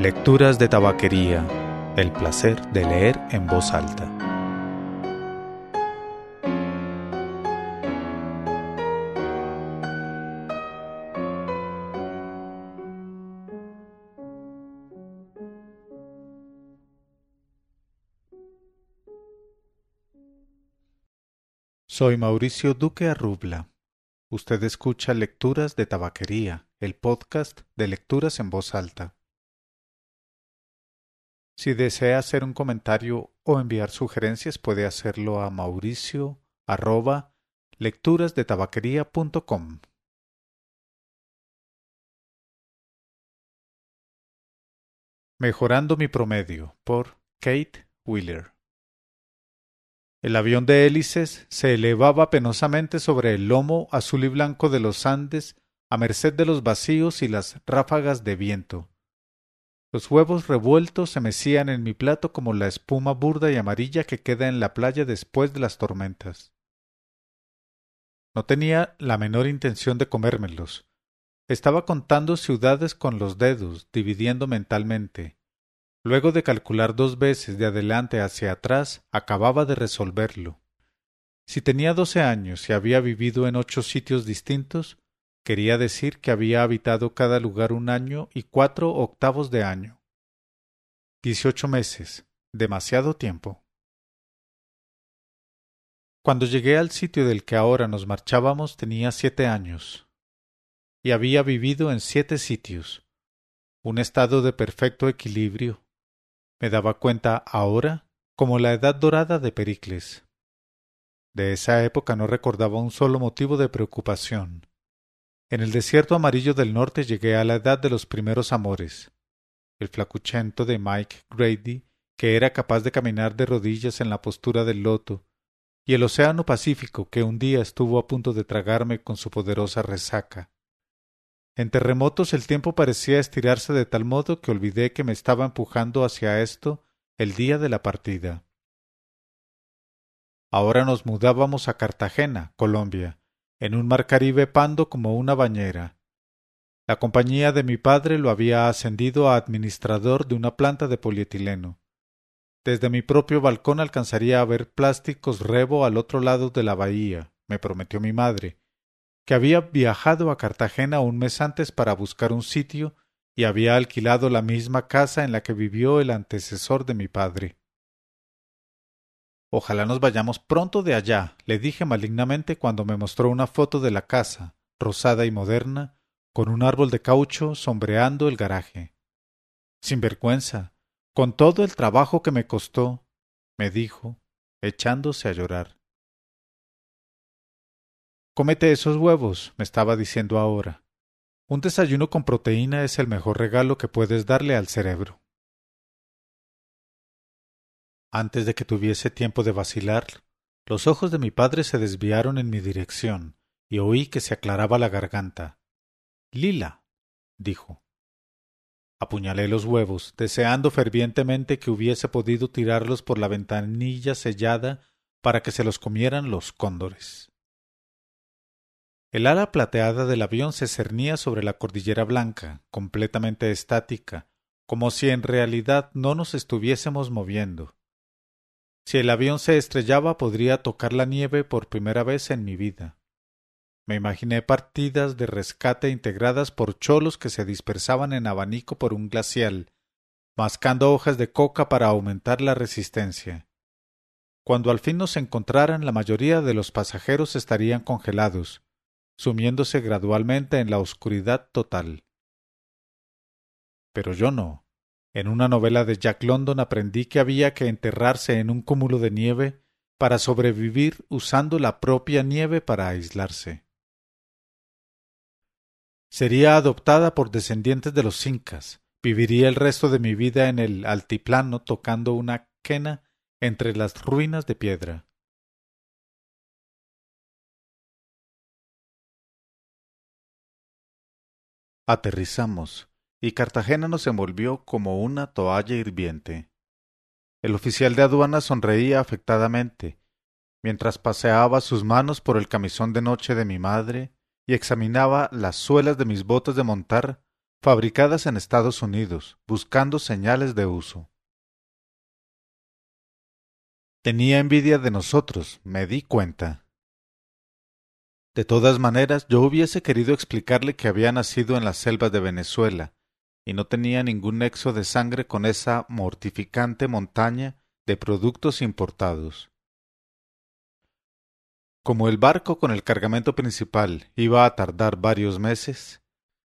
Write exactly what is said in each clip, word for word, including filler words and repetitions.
Lecturas de Tabaquería. El placer de leer en voz alta. Soy Mauricio Duque Arrubla. Usted escucha Lecturas de Tabaquería, el podcast de lecturas en voz alta. Si desea hacer un comentario o enviar sugerencias, puede hacerlo a mauricio arroba lecturasdetabaquería.com. Mejorando mi promedio, por Kate Wheeler. El avión de hélices se elevaba penosamente sobre el lomo azul y blanco de los Andes a merced de los vacíos y las ráfagas de viento. Los huevos revueltos se mecían en mi plato como la espuma burda y amarilla que queda en la playa después de las tormentas. No tenía la menor intención de comérmelos. Estaba contando ciudades con los dedos, dividiendo mentalmente. Luego de calcular dos veces de adelante hacia atrás, acababa de resolverlo. Si tenía doce años y había vivido en ocho sitios distintos, quería decir que había habitado cada lugar un año y cuatro octavos de año. Dieciocho meses. Demasiado tiempo. Cuando llegué al sitio del que ahora nos marchábamos tenía siete años. Y había vivido en siete sitios. Un estado de perfecto equilibrio. Me daba cuenta ahora como la edad dorada de Pericles. De esa época no recordaba un solo motivo de preocupación. En el desierto amarillo del norte llegué a la edad de los primeros amores. El flacuchento de Mike Grady, que era capaz de caminar de rodillas en la postura del loto, y el océano Pacífico, que un día estuvo a punto de tragarme con su poderosa resaca. En terremotos el tiempo parecía estirarse de tal modo que olvidé que me estaba empujando hacia esto el día de la partida. Ahora nos mudábamos a Cartagena, Colombia, en un mar Caribe pando como una bañera. La compañía de mi padre lo había ascendido a administrador de una planta de polietileno. Desde mi propio balcón alcanzaría a ver plásticos Rebo al otro lado de la bahía, me prometió mi madre, que había viajado a Cartagena un mes antes para buscar un sitio y había alquilado la misma casa en la que vivió el antecesor de mi padre. Ojalá nos vayamos pronto de allá, le dije malignamente cuando me mostró una foto de la casa, rosada y moderna, con un árbol de caucho sombreando el garaje. Sin vergüenza, con todo el trabajo que me costó, me dijo, echándose a llorar. Cómete esos huevos, me estaba diciendo ahora. Un desayuno con proteína es el mejor regalo que puedes darle al cerebro. Antes de que tuviese tiempo de vacilar, los ojos de mi padre se desviaron en mi dirección y oí que se aclaraba la garganta. —Lila —dijo. Apuñalé los huevos, deseando fervientemente que hubiese podido tirarlos por la ventanilla sellada para que se los comieran los cóndores. El ala plateada del avión se cernía sobre la cordillera blanca, completamente estática, como si en realidad no nos estuviésemos moviendo. Si el avión se estrellaba, podría tocar la nieve por primera vez en mi vida. Me imaginé partidas de rescate integradas por cholos que se dispersaban en abanico por un glacial, mascando hojas de coca para aumentar la resistencia. Cuando al fin nos encontraran, la mayoría de los pasajeros estarían congelados, sumiéndose gradualmente en la oscuridad total. Pero yo no. En una novela de Jack London aprendí que había que enterrarse en un cúmulo de nieve para sobrevivir usando la propia nieve para aislarse. Sería adoptada por descendientes de los incas. Viviría el resto de mi vida en el altiplano tocando una quena entre las ruinas de piedra. Aterrizamos. Y Cartagena nos envolvió como una toalla hirviente. El oficial de aduana sonreía afectadamente, mientras paseaba sus manos por el camisón de noche de mi madre y examinaba las suelas de mis botas de montar fabricadas en Estados Unidos, buscando señales de uso. Tenía envidia de nosotros, me di cuenta. De todas maneras, yo hubiese querido explicarle que había nacido en las selvas de Venezuela, y no tenía ningún nexo de sangre con esa mortificante montaña de productos importados. Como el barco con el cargamento principal iba a tardar varios meses,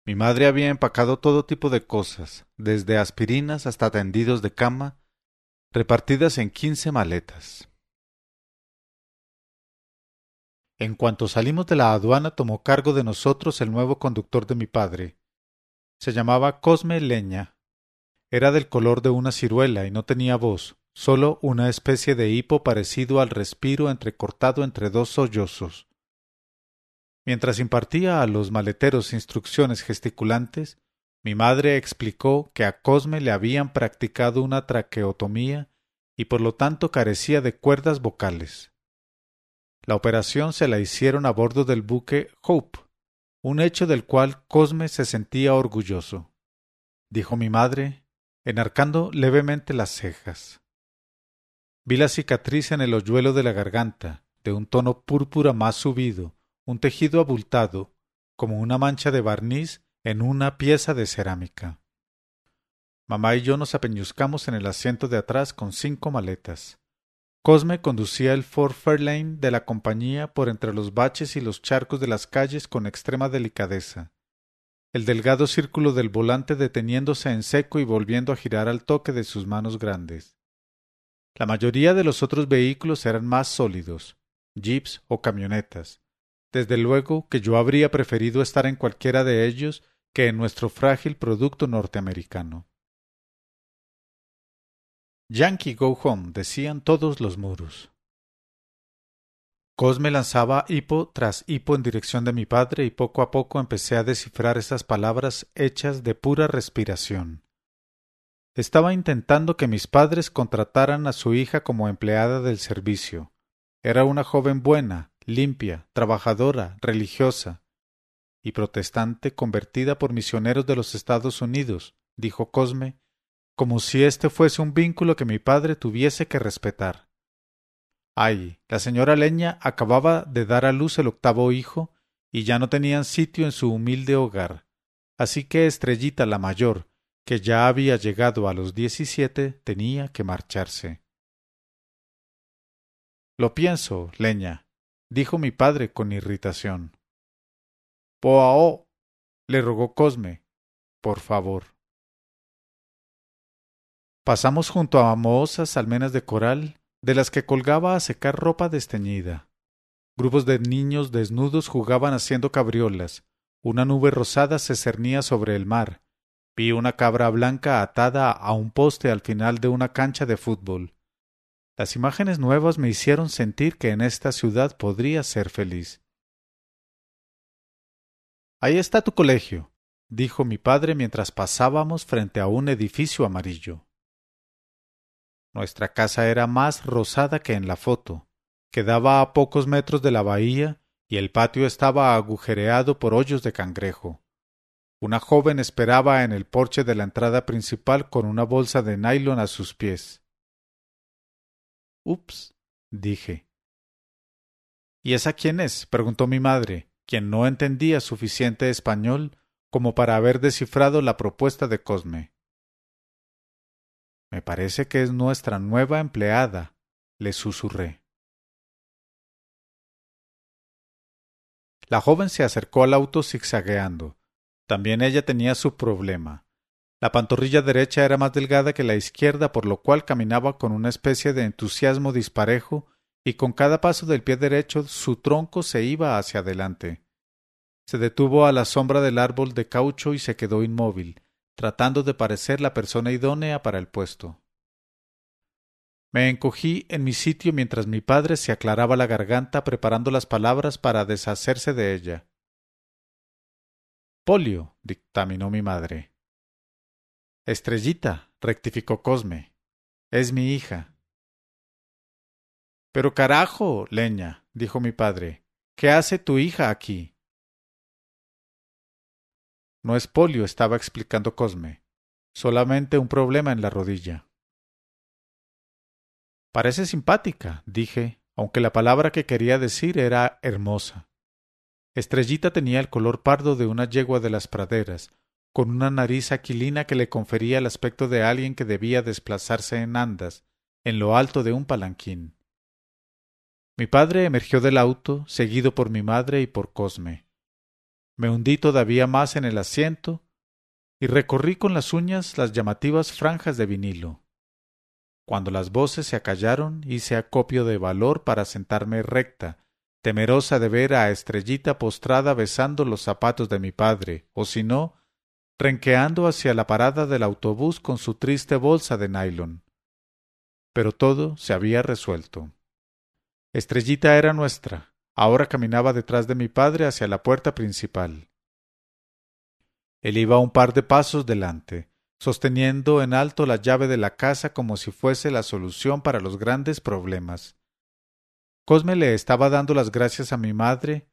mi madre había empacado todo tipo de cosas, desde aspirinas hasta tendidos de cama, repartidas en quince maletas. En cuanto salimos de la aduana, tomó cargo de nosotros el nuevo conductor de mi padre. Se llamaba Cosme Leña. Era del color de una ciruela y no tenía voz, solo una especie de hipo parecido al respiro entrecortado entre dos sollozos. Mientras impartía a los maleteros instrucciones gesticulantes, mi madre explicó que a Cosme le habían practicado una traqueotomía y por lo tanto carecía de cuerdas vocales. La operación se la hicieron a bordo del buque Hope, un hecho del cual Cosme se sentía orgulloso, dijo mi madre, enarcando levemente las cejas. Vi la cicatriz en el hoyuelo de la garganta, de un tono púrpura más subido, un tejido abultado, como una mancha de barniz en una pieza de cerámica. Mamá y yo nos apeñuzcamos en el asiento de atrás con cinco maletas. Cosme conducía el Ford Fairlane de la compañía por entre los baches y los charcos de las calles con extrema delicadeza, el delgado círculo del volante deteniéndose en seco y volviendo a girar al toque de sus manos grandes. La mayoría de los otros vehículos eran más sólidos, jeeps o camionetas. Desde luego que yo habría preferido estar en cualquiera de ellos que en nuestro frágil producto norteamericano. Yankee go home, decían todos los muros. Cosme lanzaba hipo tras hipo en dirección de mi padre y poco a poco empecé a descifrar esas palabras hechas de pura respiración. Estaba intentando que mis padres contrataran a su hija como empleada del servicio. Era una joven buena, limpia, trabajadora, religiosa y protestante convertida por misioneros de los Estados Unidos, dijo Cosme, como si este fuese un vínculo que mi padre tuviese que respetar. Ay, la señora Leña acababa de dar a luz el octavo hijo y ya no tenían sitio en su humilde hogar, así que Estrellita la mayor, que ya había llegado a los diecisiete, tenía que marcharse. Lo pienso, Leña, dijo mi padre con irritación. —¡Poao! —le rogó Cosme. —Por favor. Pasamos junto a mohosas almenas de coral, de las que colgaba a secar ropa desteñida. Grupos de niños desnudos jugaban haciendo cabriolas. Una nube rosada se cernía sobre el mar. Vi una cabra blanca atada a un poste al final de una cancha de fútbol. Las imágenes nuevas me hicieron sentir que en esta ciudad podría ser feliz. —Ahí está tu colegio —dijo mi padre mientras pasábamos frente a un edificio amarillo. Nuestra casa era más rosada que en la foto. Quedaba a pocos metros de la bahía y el patio estaba agujereado por hoyos de cangrejo. Una joven esperaba en el porche de la entrada principal con una bolsa de nylon a sus pies. —Ups —dije. —¿Y esa quién es? —preguntó mi madre, quien no entendía suficiente español como para haber descifrado la propuesta de Cosme. —Me parece que es nuestra nueva empleada —le susurré. La joven se acercó al auto zigzagueando. También ella tenía su problema. La pantorrilla derecha era más delgada que la izquierda, por lo cual caminaba con una especie de entusiasmo disparejo y con cada paso del pie derecho su tronco se iba hacia adelante. Se detuvo a la sombra del árbol de caucho y se quedó inmóvil, tratando de parecer la persona idónea para el puesto. Me encogí en mi sitio mientras mi padre se aclaraba la garganta preparando las palabras para deshacerse de ella. —Polio —dictaminó mi madre. —Estrellita —rectificó Cosme—, es mi hija. —Pero carajo, Leña —dijo mi padre—, ¿qué hace tu hija aquí? No es polio, estaba explicando Cosme. Solamente un problema en la rodilla. Parece simpática, dije, aunque la palabra que quería decir era hermosa. Estrellita tenía el color pardo de una yegua de las praderas, con una nariz aquilina que le confería el aspecto de alguien que debía desplazarse en andas, en lo alto de un palanquín. Mi padre emergió del auto, seguido por mi madre y por Cosme. Me hundí todavía más en el asiento y recorrí con las uñas las llamativas franjas de vinilo. Cuando las voces se acallaron, hice acopio de valor para sentarme recta, temerosa de ver a Estrellita postrada besando los zapatos de mi padre, o si no, renqueando hacia la parada del autobús con su triste bolsa de nylon. Pero todo se había resuelto. Estrellita era nuestra. Ahora caminaba detrás de mi padre hacia la puerta principal. Él iba un par de pasos delante, sosteniendo en alto la llave de la casa como si fuese la solución para los grandes problemas. Cosme le estaba dando las gracias a mi madre,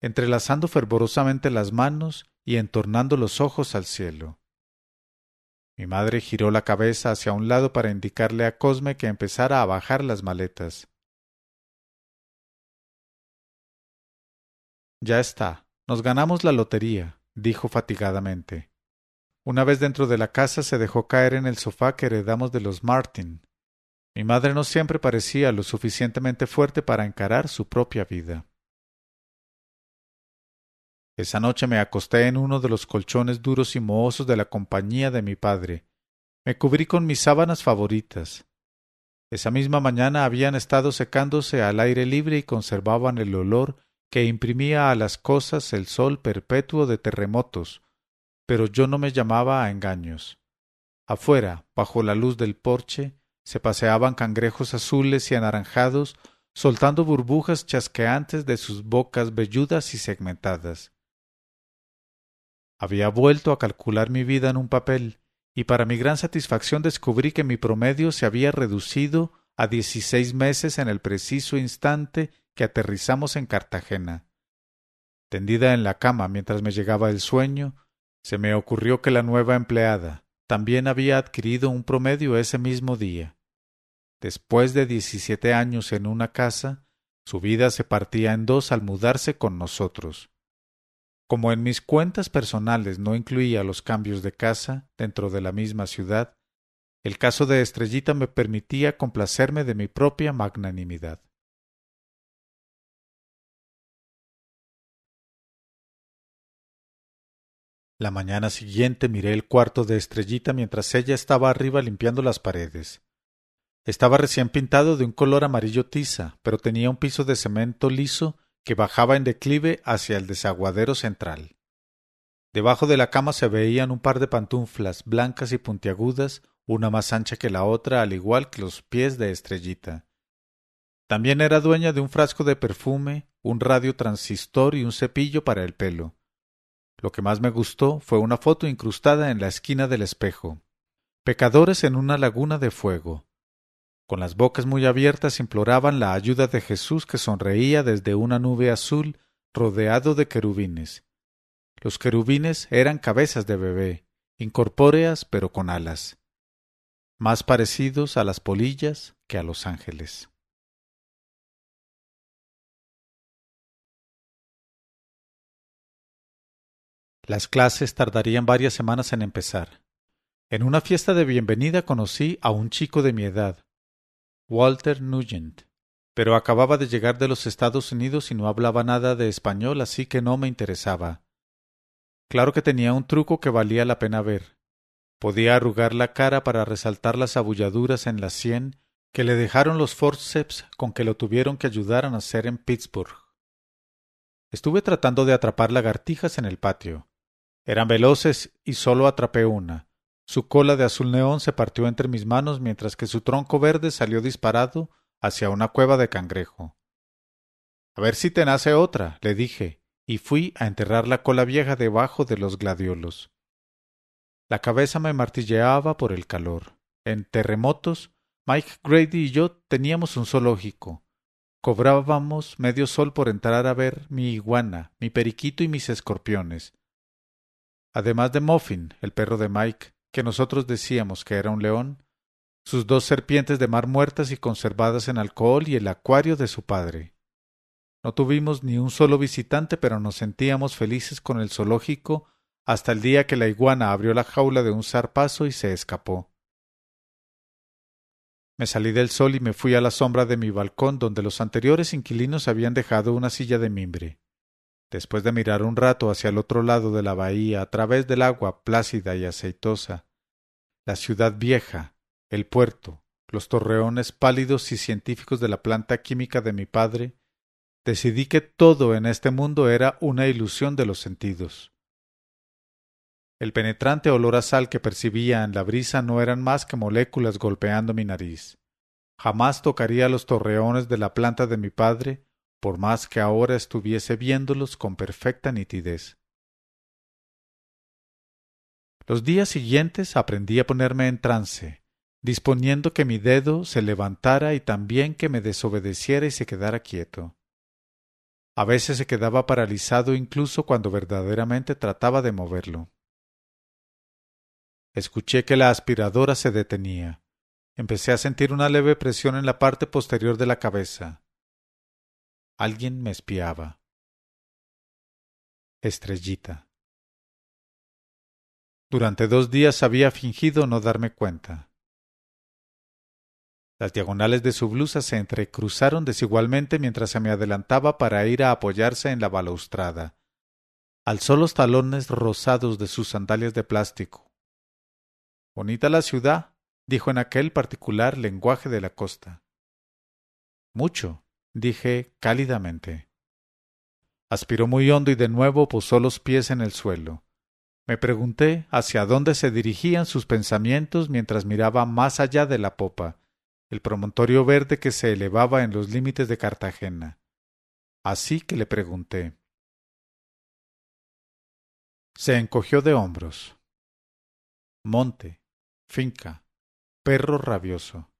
entrelazando fervorosamente las manos y entornando los ojos al cielo. Mi madre giró la cabeza hacia un lado para indicarle a Cosme que empezara a bajar las maletas. Ya está, nos ganamos la lotería, dijo fatigadamente. Una vez dentro de la casa se dejó caer en el sofá que heredamos de los Martin. Mi madre no siempre parecía lo suficientemente fuerte para encarar su propia vida. Esa noche me acosté en uno de los colchones duros y mohosos de la compañía de mi padre. Me cubrí con mis sábanas favoritas. Esa misma mañana habían estado secándose al aire libre y conservaban el olor que imprimía a las cosas el sol perpetuo de terremotos, pero yo no me llamaba a engaños. Afuera, bajo la luz del porche, se paseaban cangrejos azules y anaranjados, soltando burbujas chasqueantes de sus bocas velludas y segmentadas. Había vuelto a calcular mi vida en un papel, y para mi gran satisfacción descubrí que mi promedio se había reducido a dieciséis meses en el preciso instante que aterrizamos en Cartagena. Tendida en la cama mientras me llegaba el sueño, se me ocurrió que la nueva empleada también había adquirido un promedio ese mismo día. Después de diecisiete años en una casa, su vida se partía en dos al mudarse con nosotros. Como en mis cuentas personales no incluía los cambios de casa dentro de la misma ciudad, el caso de Estrellita me permitía complacerme de mi propia magnanimidad. La mañana siguiente miré el cuarto de Estrellita mientras ella estaba arriba limpiando las paredes. Estaba recién pintado de un color amarillo tiza, pero tenía un piso de cemento liso que bajaba en declive hacia el desaguadero central. Debajo de la cama se veían un par de pantuflas blancas y puntiagudas, una más ancha que la otra, al igual que los pies de Estrellita. También era dueña de un frasco de perfume, un radiotransistor y un cepillo para el pelo. Lo que más me gustó fue una foto incrustada en la esquina del espejo. Pecadores en una laguna de fuego. Con las bocas muy abiertas imploraban la ayuda de Jesús que sonreía desde una nube azul rodeado de querubines. Los querubines eran cabezas de bebé, incorpóreas pero con alas, más parecidos a las polillas que a los ángeles. Las clases tardarían varias semanas en empezar. En una fiesta de bienvenida conocí a un chico de mi edad, Walter Nugent, pero acababa de llegar de los Estados Unidos y no hablaba nada de español, así que no me interesaba. Claro que tenía un truco que valía la pena ver. Podía arrugar la cara para resaltar las abolladuras en la sien que le dejaron los forceps con que lo tuvieron que ayudar a nacer en Pittsburgh. Estuve tratando de atrapar lagartijas en el patio. Eran veloces y solo atrapé una. Su cola de azul neón se partió entre mis manos mientras que su tronco verde salió disparado hacia una cueva de cangrejo. A ver si te nace otra, le dije, y fui a enterrar la cola vieja debajo de los gladiolos. La cabeza me martilleaba por el calor. En terremotos, Mike Grady y yo teníamos un zoológico. Cobrábamos medio sol por entrar a ver mi iguana, mi periquito y mis escorpiones. además de Muffin, el perro de Mike, que nosotros decíamos que era un león, sus dos serpientes de mar muertas y conservadas en alcohol y el acuario de su padre. No tuvimos ni un solo visitante, pero nos sentíamos felices con el zoológico hasta el día que la iguana abrió la jaula de un zarpazo y se escapó. Me salí del sol y me fui a la sombra de mi balcón, donde los anteriores inquilinos habían dejado una silla de mimbre. Después de mirar un rato hacia el otro lado de la bahía, a través del agua plácida y aceitosa, la ciudad vieja, el puerto, los torreones pálidos y científicos de la planta química de mi padre, decidí que todo en este mundo era una ilusión de los sentidos. El penetrante olor a sal que percibía en la brisa no eran más que moléculas golpeando mi nariz. Jamás tocaría los torreones de la planta de mi padre, por más que ahora estuviese viéndolos con perfecta nitidez. Los días siguientes aprendí a ponerme en trance, disponiendo que mi dedo se levantara y también que me desobedeciera y se quedara quieto. A veces se quedaba paralizado incluso cuando verdaderamente trataba de moverlo. Escuché que la aspiradora se detenía. Empecé a sentir una leve presión en la parte posterior de la cabeza. Alguien me espiaba. Estrellita. Durante dos días había fingido no darme cuenta. Las diagonales de su blusa se entrecruzaron desigualmente mientras se me adelantaba para ir a apoyarse en la balaustrada. Alzó los talones rosados de sus sandalias de plástico. «Bonita la ciudad», dijo en aquel particular lenguaje de la costa. «Mucho», dije cálidamente. Aspiró muy hondo y de nuevo posó los pies en el suelo. Me pregunté hacia dónde se dirigían sus pensamientos mientras miraba más allá de la popa, el promontorio verde que se elevaba en los límites de Cartagena. Así que le pregunté. Se encogió de hombros. Monte, finca, perro rabioso.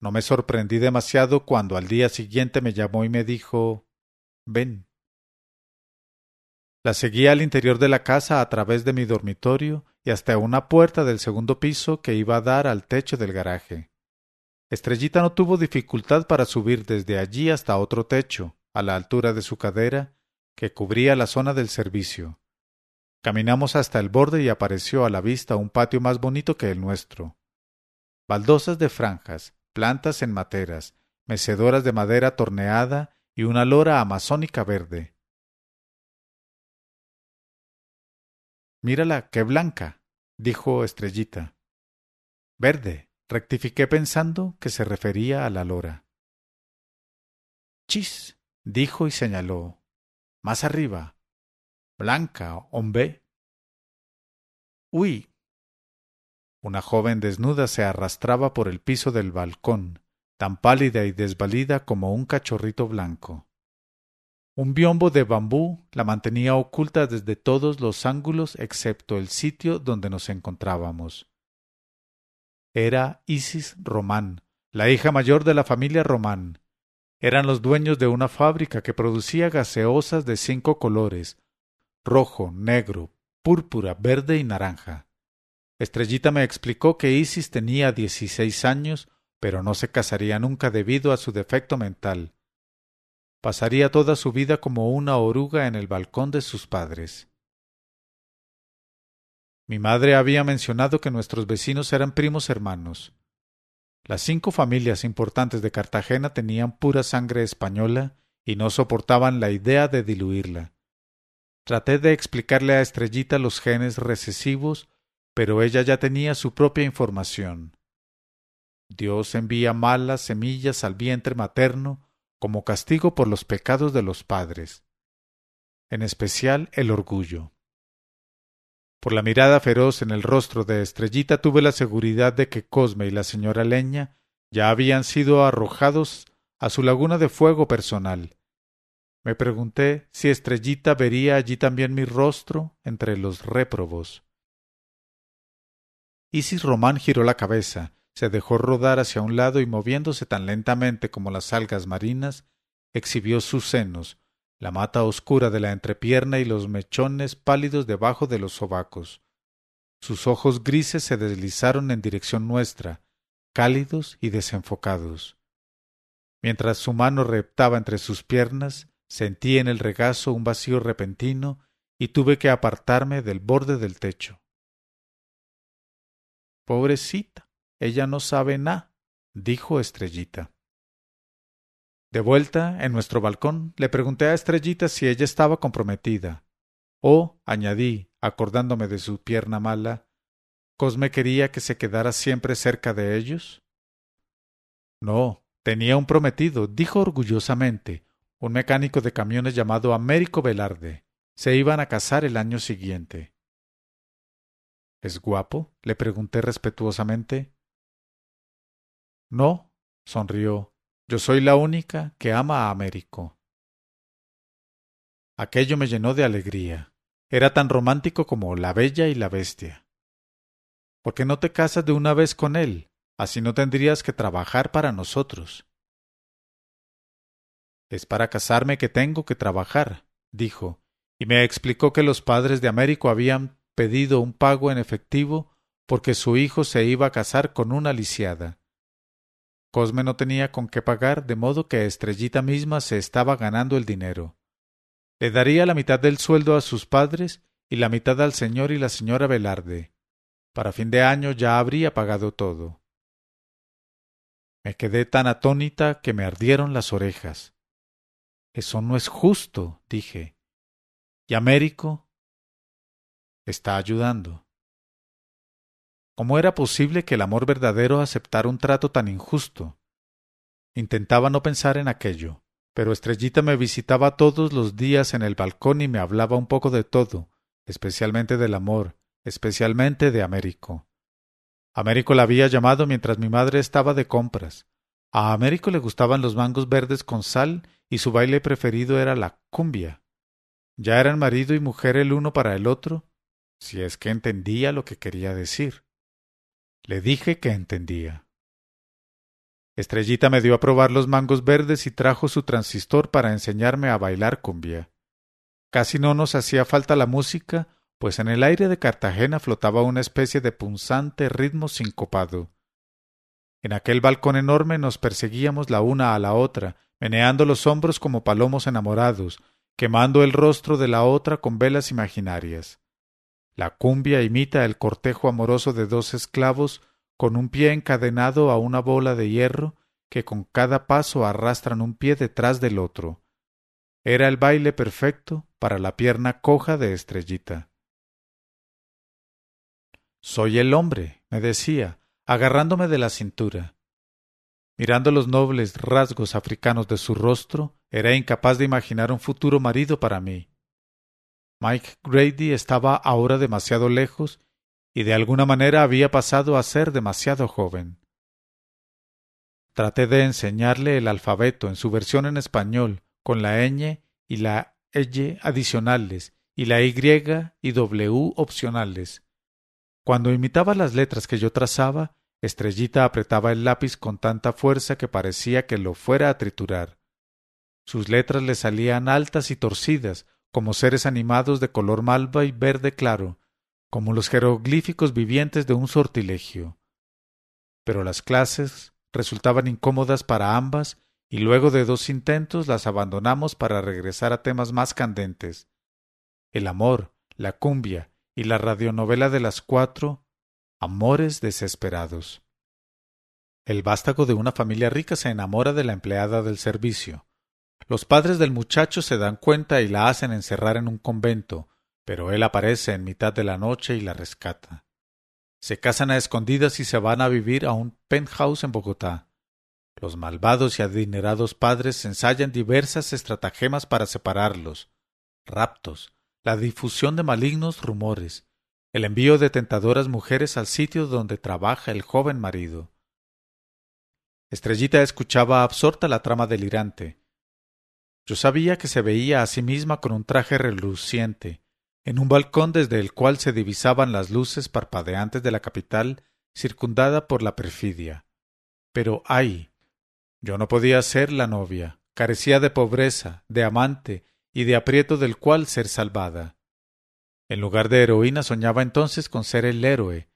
No me sorprendí demasiado cuando al día siguiente me llamó y me dijo, «Ven». La seguí al interior de la casa a través de mi dormitorio y hasta una puerta del segundo piso que iba a dar al techo del garaje. Estrellita no tuvo dificultad para subir desde allí hasta otro techo, a la altura de su cadera, que cubría la zona del servicio. Caminamos hasta el borde y apareció a la vista un patio más bonito que el nuestro. Baldosas de franjas, plantas en materas, mecedoras de madera torneada y una lora amazónica verde. «Mírala, qué blanca», dijo Estrellita. «Verde», rectifiqué pensando que se refería a la lora. «Chis», dijo y señaló. «Más arriba. Blanca, hombre». «Uy». Una joven desnuda se arrastraba por el piso del balcón, tan pálida y desvalida como un cachorrito blanco. Un biombo de bambú la mantenía oculta desde todos los ángulos excepto el sitio donde nos encontrábamos. Era Isis Román, la hija mayor de la familia Román. Eran los dueños de una fábrica que producía gaseosas de cinco colores: rojo, negro, púrpura, verde y naranja. Estrellita me explicó que Isis tenía dieciséis años, pero no se casaría nunca debido a su defecto mental. Pasaría toda su vida como una oruga en el balcón de sus padres. Mi madre había mencionado que nuestros vecinos eran primos hermanos. Las cinco familias importantes de Cartagena tenían pura sangre española y no soportaban la idea de diluirla. Traté de explicarle a Estrellita los genes recesivos, pero ella ya tenía su propia información. Dios envía malas semillas al vientre materno como castigo por los pecados de los padres, en especial el orgullo. Por la mirada feroz en el rostro de Estrellita tuve la seguridad de que Cosme y la señora Leña ya habían sido arrojados a su laguna de fuego personal. Me pregunté si Estrellita vería allí también mi rostro entre los réprobos. Isis Román giró la cabeza, se dejó rodar hacia un lado y moviéndose tan lentamente como las algas marinas, exhibió sus senos, la mata oscura de la entrepierna y los mechones pálidos debajo de los sobacos. Sus ojos grises se deslizaron en dirección nuestra, cálidos y desenfocados. Mientras su mano reptaba entre sus piernas, sentí en el regazo un vacío repentino y tuve que apartarme del borde del techo. —Pobrecita, ella no sabe nada —dijo Estrellita. De vuelta, en nuestro balcón, le pregunté a Estrellita si ella estaba comprometida. —Oh —añadí, acordándome de su pierna mala—, ¿Cosme quería que se quedara siempre cerca de ellos? —No, tenía un prometido —dijo orgullosamente—, un mecánico de camiones llamado Américo Velarde. Se iban a casar el año siguiente. —¿Es guapo? —le pregunté respetuosamente. —No —sonrió—, yo soy la única que ama a Américo. Aquello me llenó de alegría. Era tan romántico como La Bella y la Bestia. —¿Por qué no te casas de una vez con él? Así no tendrías que trabajar para nosotros. —Es para casarme que tengo que trabajar —dijo—, y me explicó que los padres de Américo habían pedido un pago en efectivo porque su hijo se iba a casar con una lisiada. Cosme no tenía con qué pagar, de modo que Estrellita misma se estaba ganando el dinero. Le daría la mitad del sueldo a sus padres y la mitad al señor y la señora Velarde. Para fin de año ya habría pagado todo. Me quedé tan atónita que me ardieron las orejas. —Eso no es justo —dije—. Y Américo está ayudando. ¿Cómo era posible que el amor verdadero aceptara un trato tan injusto? Intentaba no pensar en aquello, pero Estrellita me visitaba todos los días en el balcón y me hablaba un poco de todo, especialmente del amor, especialmente de Américo. Américo la había llamado mientras mi madre estaba de compras. A Américo le gustaban los mangos verdes con sal y su baile preferido era la cumbia. Ya eran marido y mujer el uno para el otro, si es que entendía lo que quería decir. Le dije que entendía. Estrellita me dio a probar los mangos verdes y trajo su transistor para enseñarme a bailar cumbia. Casi no nos hacía falta la música, pues en el aire de Cartagena flotaba una especie de punzante ritmo sincopado. En aquel balcón enorme nos perseguíamos la una a la otra, meneando los hombros como palomos enamorados, quemando el rostro de la otra con velas imaginarias. La cumbia imita el cortejo amoroso de dos esclavos con un pie encadenado a una bola de hierro que con cada paso arrastran un pie detrás del otro. Era el baile perfecto para la pierna coja de Estrellita. —Soy el hombre —me decía, agarrándome de la cintura. Mirando los nobles rasgos africanos de su rostro, era incapaz de imaginar un futuro marido para mí. Mike Grady estaba ahora demasiado lejos y de alguna manera había pasado a ser demasiado joven. Traté de enseñarle el alfabeto en su versión en español, con la ñ y la ll adicionales y la y y w opcionales. Cuando imitaba las letras que yo trazaba, Estrellita apretaba el lápiz con tanta fuerza que parecía que lo fuera a triturar. Sus letras le salían altas y torcidas, como seres animados de color malva y verde claro, como los jeroglíficos vivientes de un sortilegio. Pero las clases resultaban incómodas para ambas y luego de dos intentos las abandonamos para regresar a temas más candentes. El amor, la cumbia y la radionovela de las cuatro, Amores Desesperados. El vástago de una familia rica se enamora de la empleada del servicio. Los padres del muchacho se dan cuenta y la hacen encerrar en un convento, pero él aparece en mitad de la noche y la rescata. Se casan a escondidas y se van a vivir a un penthouse en Bogotá. Los malvados y adinerados padres ensayan diversas estratagemas para separarlos: raptos, la difusión de malignos rumores, el envío de tentadoras mujeres al sitio donde trabaja el joven marido. Estrellita escuchaba absorta la trama delirante. Yo sabía que se veía a sí misma con un traje reluciente, en un balcón desde el cual se divisaban las luces parpadeantes de la capital, circundada por la perfidia. Pero ay, yo no podía ser la novia, carecía de pobreza, de amante y de aprieto del cual ser salvada. En lugar de heroína soñaba entonces con ser el héroe.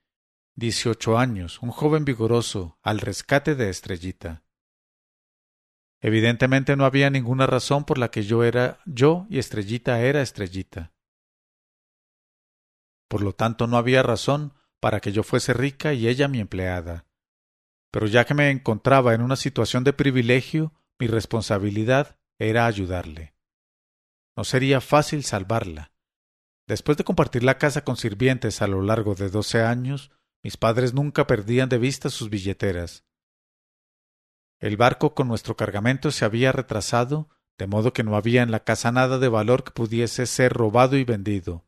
dieciocho años, un joven vigoroso, al rescate de Estrellita. Evidentemente no había ninguna razón por la que yo era yo y Estrellita era Estrellita. Por lo tanto no había razón para que yo fuese rica y ella mi empleada. Pero ya que me encontraba en una situación de privilegio, mi responsabilidad era ayudarle. No sería fácil salvarla. Después de compartir la casa con sirvientes a lo largo de doce años, mis padres nunca perdían de vista sus billeteras. El barco con nuestro cargamento se había retrasado, de modo que no había en la casa nada de valor que pudiese ser robado y vendido.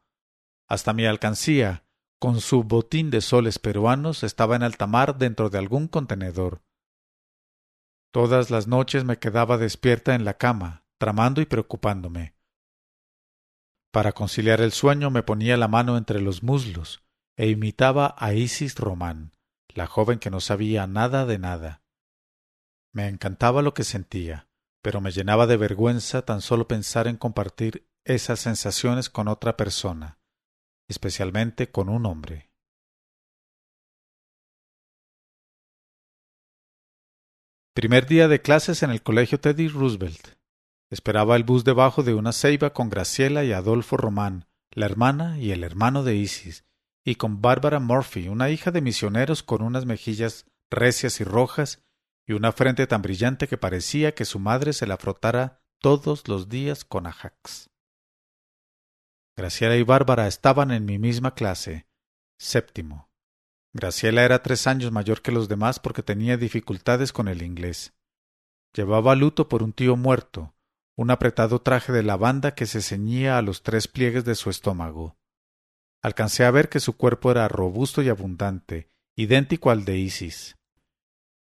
Hasta mi alcancía, con su botín de soles peruanos, estaba en alta mar dentro de algún contenedor. Todas las noches me quedaba despierta en la cama, tramando y preocupándome. Para conciliar el sueño me ponía la mano entre los muslos e imitaba a Isis Román, la joven que no sabía nada de nada. Me encantaba lo que sentía, pero me llenaba de vergüenza tan solo pensar en compartir esas sensaciones con otra persona, especialmente con un hombre. Primer día de clases en el Colegio Teddy Roosevelt. Esperaba el bus debajo de una ceiba con Graciela y Adolfo Román, la hermana y el hermano de Isis, y con Bárbara Murphy, una hija de misioneros con unas mejillas recias y rojas y una frente tan brillante que parecía que su madre se la frotara todos los días con ajax. Graciela y Bárbara estaban en mi misma clase, séptimo. Graciela era tres años mayor que los demás porque tenía dificultades con el inglés. Llevaba luto por un tío muerto, un apretado traje de lavanda que se ceñía a los tres pliegues de su estómago. Alcancé a ver que su cuerpo era robusto y abundante, idéntico al de Isis.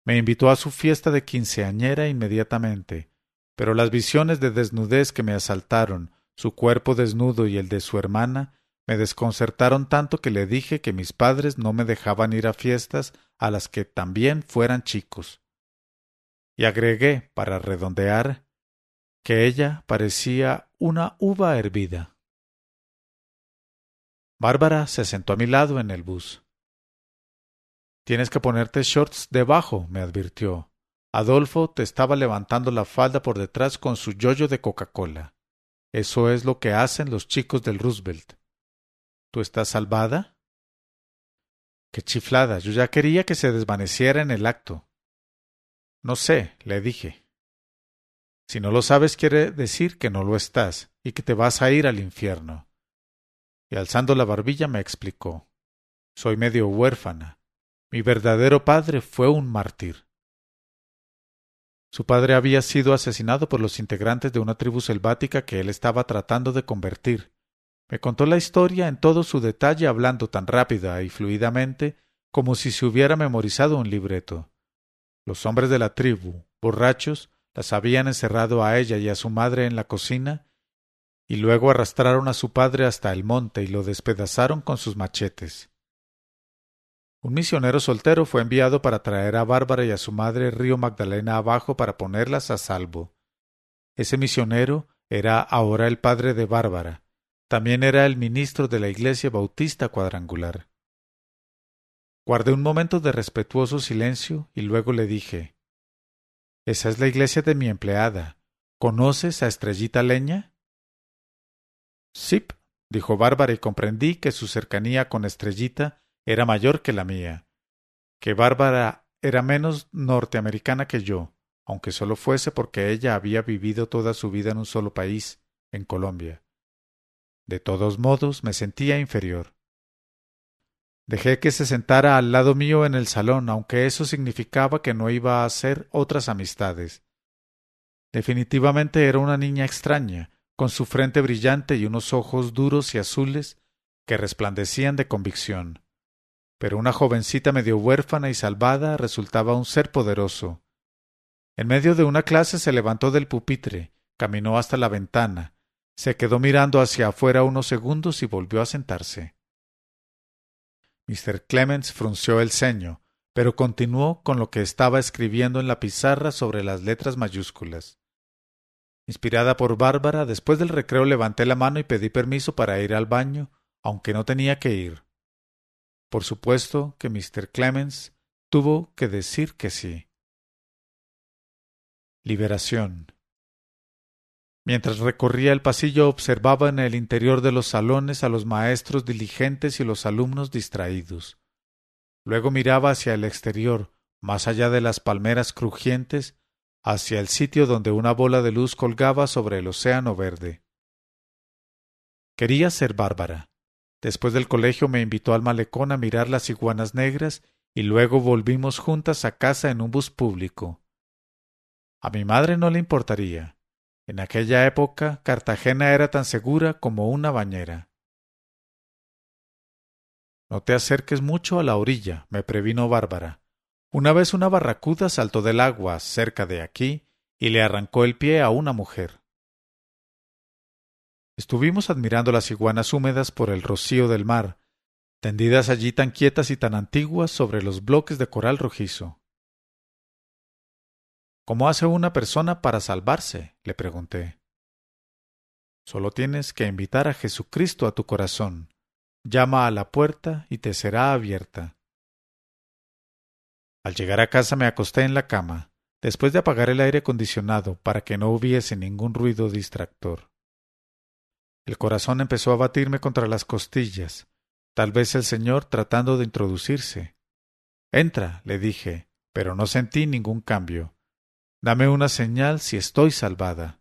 Me invitó a su fiesta de quinceañera inmediatamente, pero las visiones de desnudez que me asaltaron, su cuerpo desnudo y el de su hermana, me desconcertaron tanto que le dije que mis padres no me dejaban ir a fiestas a las que también fueran chicos. Y agregué, para redondear, que ella parecía una uva hervida. Bárbara se sentó a mi lado en el bus. «Tienes que ponerte shorts debajo», me advirtió. Adolfo te estaba levantando la falda por detrás con su yoyo de Coca-Cola. Eso es lo que hacen los chicos del Roosevelt. ¿Tú estás salvada? ¡Qué chiflada! Yo ya quería que se desvaneciera en el acto. No sé, le dije. Si no lo sabes quiere decir que no lo estás y que te vas a ir al infierno. Y alzando la barbilla me explicó. Soy medio huérfana. Mi verdadero padre fue un mártir. Su padre había sido asesinado por los integrantes de una tribu selvática que él estaba tratando de convertir. Me contó la historia en todo su detalle hablando tan rápida y fluidamente como si se hubiera memorizado un libreto. Los hombres de la tribu, borrachos, las habían encerrado a ella y a su madre en la cocina y luego arrastraron a su padre hasta el monte y lo despedazaron con sus machetes. Un misionero soltero fue enviado para traer a Bárbara y a su madre Río Magdalena abajo para ponerlas a salvo. Ese misionero era ahora el padre de Bárbara. También era el ministro de la Iglesia Bautista Cuadrangular. Guardé un momento de respetuoso silencio y luego le dije: «Esa es la iglesia de mi empleada. ¿Conoces a Estrellita Leña?» —Sip —dijo Bárbara y comprendí que su cercanía con Estrellita era mayor que la mía, que Bárbara era menos norteamericana que yo, aunque solo fuese porque ella había vivido toda su vida en un solo país, en Colombia. De todos modos me sentía inferior. Dejé que se sentara al lado mío en el salón, aunque eso significaba que no iba a hacer otras amistades. Definitivamente era una niña extraña, con su frente brillante y unos ojos duros y azules que resplandecían de convicción. Pero una jovencita medio huérfana y salvada resultaba un ser poderoso. En medio de una clase se levantó del pupitre, caminó hasta la ventana, se quedó mirando hacia afuera unos segundos y volvió a sentarse. mister Clemens frunció el ceño, pero continuó con lo que estaba escribiendo en la pizarra sobre las letras mayúsculas. Inspirada por Bárbara, después del recreo levanté la mano y pedí permiso para ir al baño, aunque no tenía que ir. Por supuesto que mister Clemens tuvo que decir que sí. Liberación. Mientras recorría el pasillo observaba en el interior de los salones a los maestros diligentes y los alumnos distraídos. Luego miraba hacia el exterior, más allá de las palmeras crujientes, hacia el sitio donde una bola de luz colgaba sobre el océano verde. Quería ser Bárbara. Después del colegio me invitó al malecón a mirar las iguanas negras y luego volvimos juntas a casa en un bus público. A mi madre no le importaría. En aquella época, Cartagena era tan segura como una bañera. No te acerques mucho a la orilla, me previno Bárbara. Una vez una barracuda saltó del agua cerca de aquí y le arrancó el pie a una mujer. Estuvimos admirando las iguanas húmedas por el rocío del mar, tendidas allí tan quietas y tan antiguas sobre los bloques de coral rojizo. —¿Cómo hace una persona para salvarse? —le pregunté. —Solo tienes que invitar a Jesucristo a tu corazón. Llama a la puerta y te será abierta. Al llegar a casa me acosté en la cama, después de apagar el aire acondicionado para que no hubiese ningún ruido distractor. El corazón empezó a batirme contra las costillas, tal vez el Señor tratando de introducirse. —Entra —le dije, pero no sentí ningún cambio. Dame una señal si estoy salvada.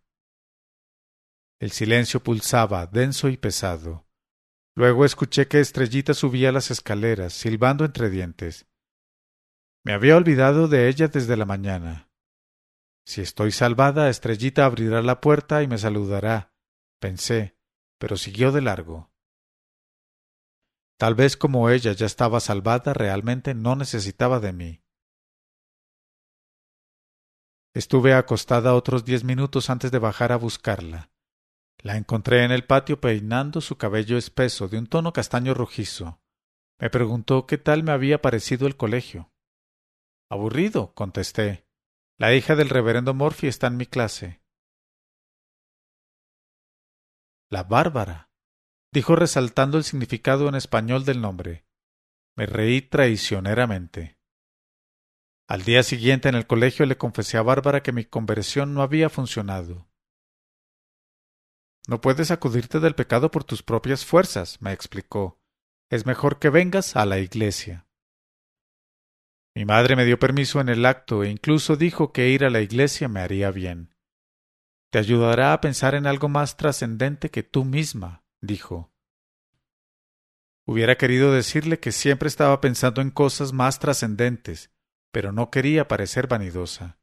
El silencio pulsaba, denso y pesado. Luego escuché que Estrellita subía las escaleras, silbando entre dientes. Me había olvidado de ella desde la mañana. Si estoy salvada, Estrellita abrirá la puerta y me saludará, pensé, pero siguió de largo. Tal vez como ella ya estaba salvada, realmente no necesitaba de mí. Estuve acostada otros diez minutos antes de bajar a buscarla. La encontré en el patio peinando su cabello espeso de un tono castaño rojizo. Me preguntó qué tal me había parecido el colegio. —Aburrido —contesté—. La hija del reverendo Murphy está en mi clase. —La Bárbara —dijo resaltando el significado en español del nombre. Me reí traicioneramente. Al día siguiente en el colegio le confesé a Bárbara que mi conversión no había funcionado. —No puedes sacudirte del pecado por tus propias fuerzas —me explicó—. Es mejor que vengas a la iglesia. Mi madre me dio permiso en el acto e incluso dijo que ir a la iglesia me haría bien. —Te ayudará a pensar en algo más trascendente que tú misma —dijo. Hubiera querido decirle que siempre estaba pensando en cosas más trascendentes, pero no quería parecer vanidosa.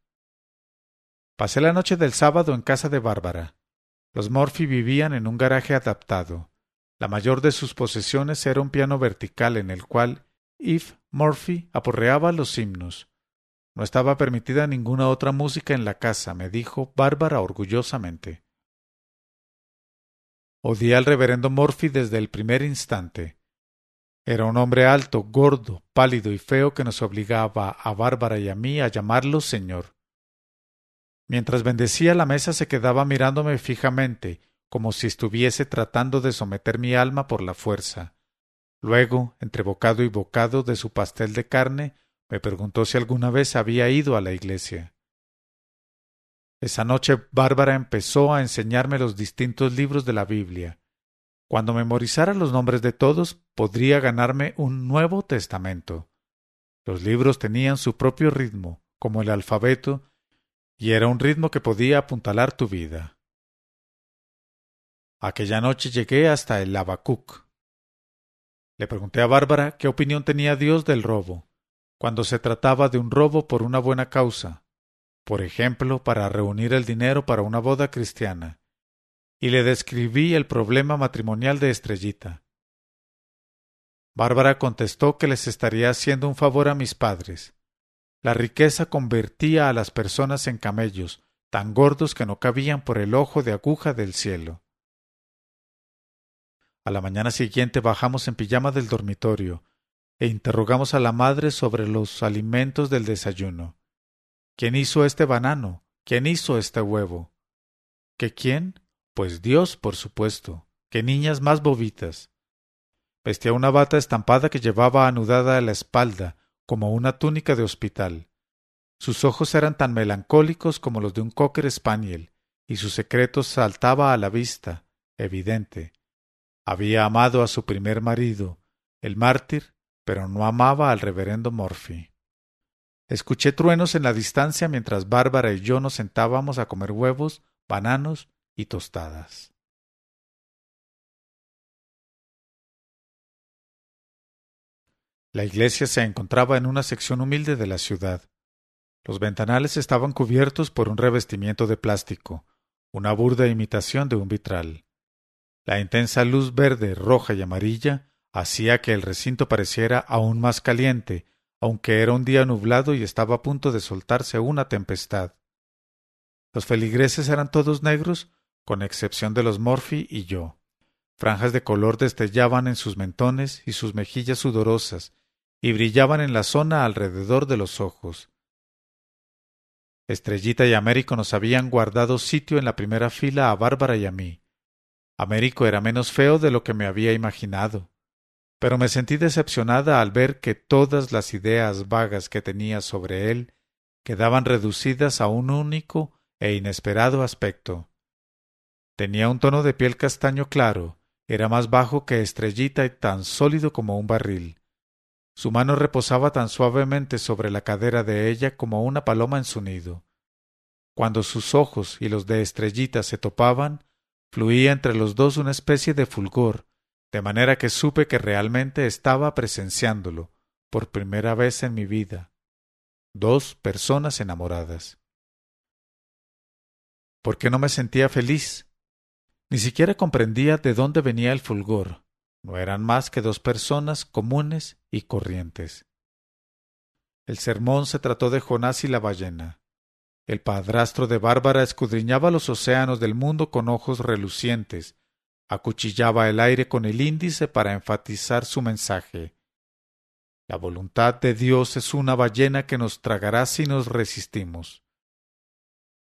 Pasé la noche del sábado en casa de Bárbara. Los Murphy vivían en un garaje adaptado. La mayor de sus posesiones era un piano vertical en el cual Eve Murphy aporreaba los himnos. No estaba permitida ninguna otra música en la casa, me dijo Bárbara orgullosamente. Odié al reverendo Murphy desde el primer instante. Era un hombre alto, gordo, pálido y feo que nos obligaba a Bárbara y a mí a llamarlo señor. Mientras bendecía la mesa se quedaba mirándome fijamente, como si estuviese tratando de someter mi alma por la fuerza. Luego, entre bocado y bocado de su pastel de carne, me preguntó si alguna vez había ido a la iglesia. Esa noche Bárbara empezó a enseñarme los distintos libros de la Biblia. Cuando memorizara los nombres de todos, podría ganarme un Nuevo Testamento. Los libros tenían su propio ritmo, como el alfabeto, y era un ritmo que podía apuntalar tu vida. Aquella noche llegué hasta el Habacuc. Le pregunté a Bárbara qué opinión tenía Dios del robo, cuando se trataba de un robo por una buena causa, por ejemplo, para reunir el dinero para una boda cristiana. Y le describí el problema matrimonial de Estrellita. Bárbara contestó que les estaría haciendo un favor a mis padres. La riqueza convertía a las personas en camellos, tan gordos que no cabían por el ojo de aguja del cielo. A la mañana siguiente bajamos en pijama del dormitorio e interrogamos a la madre sobre los alimentos del desayuno. ¿Quién hizo este banano? ¿Quién hizo este huevo? ¿Que quién? Pues Dios, por supuesto. ¡Qué niñas más bobitas! Vestía una bata estampada que llevaba anudada a la espalda, como una túnica de hospital. Sus ojos eran tan melancólicos como los de un cocker spaniel, y su secreto saltaba a la vista, evidente. Había amado a su primer marido, el mártir, pero no amaba al reverendo Murphy. Escuché truenos en la distancia mientras Bárbara y yo nos sentábamos a comer huevos, bananos y tostadas. La iglesia se encontraba en una sección humilde de la ciudad. Los ventanales estaban cubiertos por un revestimiento de plástico, una burda imitación de un vitral. La intensa luz verde, roja y amarilla hacía que el recinto pareciera aún más caliente, aunque era un día nublado y estaba a punto de soltarse una tempestad. Los feligreses eran todos negros, con excepción de los Murphy y yo. Franjas de color destellaban en sus mentones y sus mejillas sudorosas, y brillaban en la zona alrededor de los ojos. Estrellita y Américo nos habían guardado sitio en la primera fila a Bárbara y a mí. Américo era menos feo de lo que me había imaginado, pero me sentí decepcionada al ver que todas las ideas vagas que tenía sobre él quedaban reducidas a un único e inesperado aspecto. Tenía un tono de piel castaño claro, era más bajo que Estrellita y tan sólido como un barril. Su mano reposaba tan suavemente sobre la cadera de ella como una paloma en su nido. Cuando sus ojos y los de Estrellita se topaban, fluía entre los dos una especie de fulgor, de manera que supe que realmente estaba presenciándolo, por primera vez en mi vida. Dos personas enamoradas. ¿Por qué no me sentía feliz? Ni siquiera comprendía de dónde venía el fulgor. No eran más que dos personas comunes y corrientes. El sermón se trató de Jonás y la ballena. El padrastro de Bárbara escudriñaba los océanos del mundo con ojos relucientes, acuchillaba el aire con el índice para enfatizar su mensaje. La voluntad de Dios es una ballena que nos tragará si nos resistimos.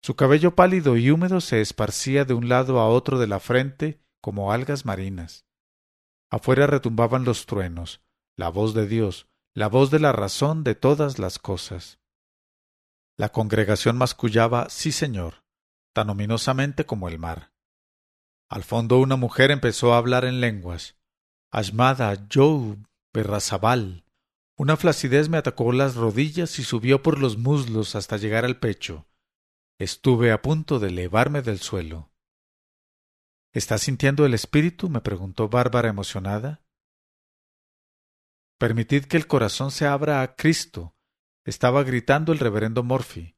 Su cabello pálido y húmedo se esparcía de un lado a otro de la frente como algas marinas. Afuera retumbaban los truenos, la voz de Dios, la voz de la razón de todas las cosas. La congregación mascullaba «Sí, señor», tan ominosamente como el mar. Al fondo una mujer empezó a hablar en lenguas. Ashmada, Job, Berrazabal. Una flacidez me atacó las rodillas y subió por los muslos hasta llegar al pecho. Estuve a punto de elevarme del suelo. —¿Estás sintiendo el espíritu? —me preguntó Bárbara emocionada. —Permitid que el corazón se abra a Cristo —estaba gritando el reverendo Murphy—.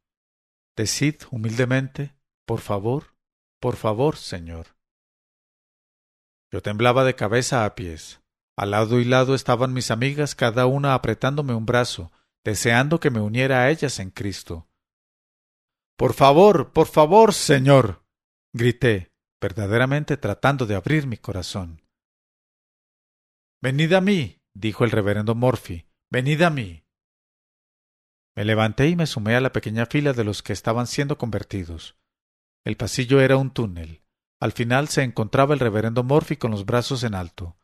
Decid humildemente, por favor, por favor, señor. Yo temblaba de cabeza a pies. Al lado y lado estaban mis amigas, cada una apretándome un brazo, deseando que me uniera a ellas en Cristo. —¡Por favor, por favor, señor! —grité, verdaderamente tratando de abrir mi corazón. —Venid a mí, dijo el reverendo Murphy, venid a mí. Me levanté y me sumé a la pequeña fila de los que estaban siendo convertidos. El pasillo era un túnel. Al final se encontraba el reverendo Murphy con los brazos en alto.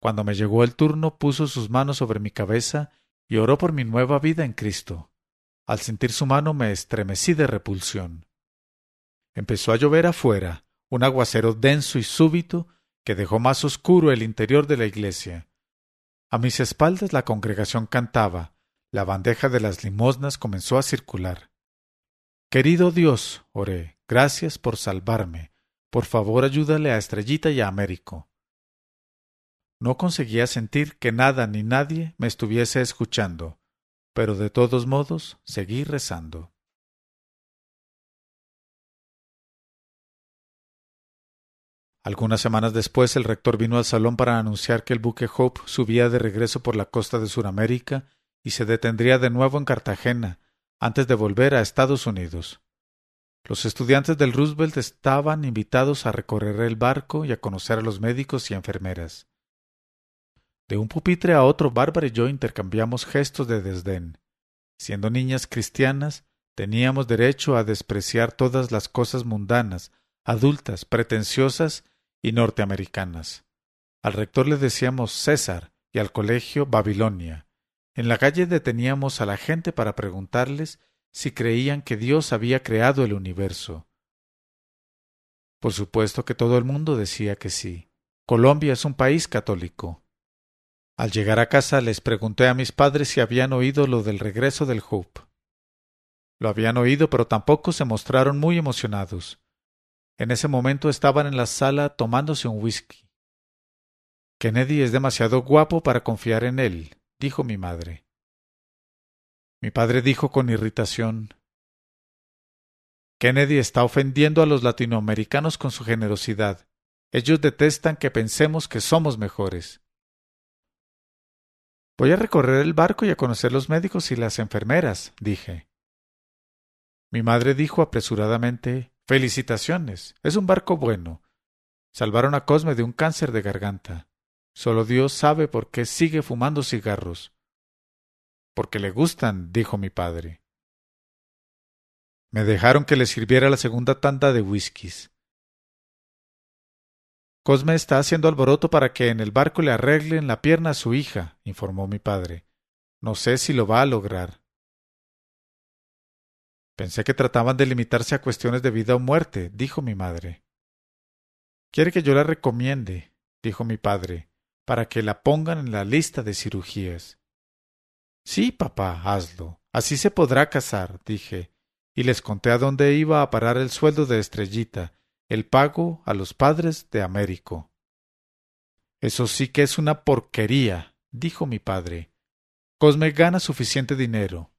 Cuando me llegó el turno, puso sus manos sobre mi cabeza y oró por mi nueva vida en Cristo. Al sentir su mano me estremecí de repulsión. Empezó a llover afuera, un aguacero denso y súbito que dejó más oscuro el interior de la iglesia. A mis espaldas la congregación cantaba. La bandeja de las limosnas comenzó a circular. Querido Dios, oré, gracias por salvarme. Por favor, ayúdale a Estrellita y a Américo. No conseguía sentir que nada ni nadie me estuviese escuchando, pero de todos modos seguí rezando. Algunas semanas después, el rector vino al salón para anunciar que el buque Hope subía de regreso por la costa de Sudamérica y se detendría de nuevo en Cartagena, antes de volver a Estados Unidos. Los estudiantes del Roosevelt estaban invitados a recorrer el barco y a conocer a los médicos y enfermeras. De un pupitre a otro, Bárbara y yo intercambiamos gestos de desdén. Siendo niñas cristianas, teníamos derecho a despreciar todas las cosas mundanas, adultas, pretenciosas y norteamericanas. Al rector le decíamos César y al colegio Babilonia. En la calle deteníamos a la gente para preguntarles si creían que Dios había creado el universo. Por supuesto que todo el mundo decía que sí. Colombia es un país católico. Al llegar a casa les pregunté a mis padres si habían oído lo del regreso del Hope. Lo habían oído, pero tampoco se mostraron muy emocionados. En ese momento estaban en la sala tomándose un whisky. Kennedy es demasiado guapo para confiar en él, dijo mi madre. Mi padre dijo con irritación: Kennedy está ofendiendo a los latinoamericanos con su generosidad. Ellos detestan que pensemos que somos mejores. Voy a recorrer el barco y a conocer los médicos y las enfermeras, dije. Mi madre dijo apresuradamente: Felicitaciones, es un barco bueno. Salvaron a Cosme de un cáncer de garganta. Solo Dios sabe por qué sigue fumando cigarros. Porque le gustan, dijo mi padre. Me dejaron que le sirviera la segunda tanda de whiskies. Cosme está haciendo alboroto para que en el barco le arreglen la pierna a su hija, informó mi padre. No sé si lo va a lograr. Pensé que trataban de limitarse a cuestiones de vida o muerte, dijo mi madre. Quiere que yo la recomiende, dijo mi padre, para que la pongan en la lista de cirugías. Sí, papá, hazlo. Así se podrá casar, dije, y les conté a dónde iba a parar el sueldo de Estrellita, el pago a los padres de Américo. Eso sí que es una porquería, dijo mi padre. Cosme gana suficiente dinero.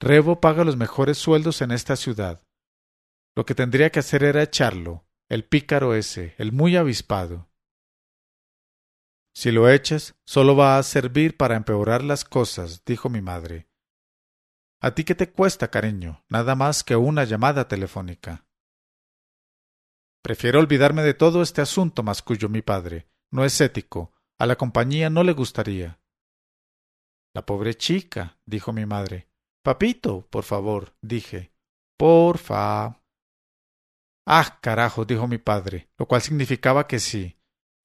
Rebo paga los mejores sueldos en esta ciudad. Lo que tendría que hacer era echarlo, el pícaro ese, el muy avispado. Si lo echas, solo va a servir para empeorar las cosas, dijo mi madre. ¿A ti qué te cuesta, cariño? Nada más que una llamada telefónica. Prefiero olvidarme de todo este asunto, masculló mi padre. No es ético. A la compañía no le gustaría. La pobre chica, dijo mi madre. Papito, por favor, dije. Por fa. Ah, carajo, dijo mi padre, lo cual significaba que sí.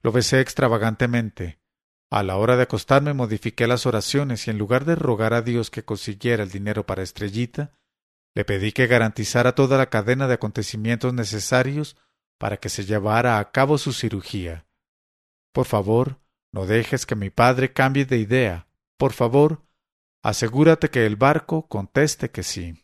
Lo besé extravagantemente. A la hora de acostarme modifiqué las oraciones y en lugar de rogar a Dios que consiguiera el dinero para Estrellita, le pedí que garantizara toda la cadena de acontecimientos necesarios para que se llevara a cabo su cirugía. Por favor, no dejes que mi padre cambie de idea. Por favor, asegúrate que el barco conteste que sí.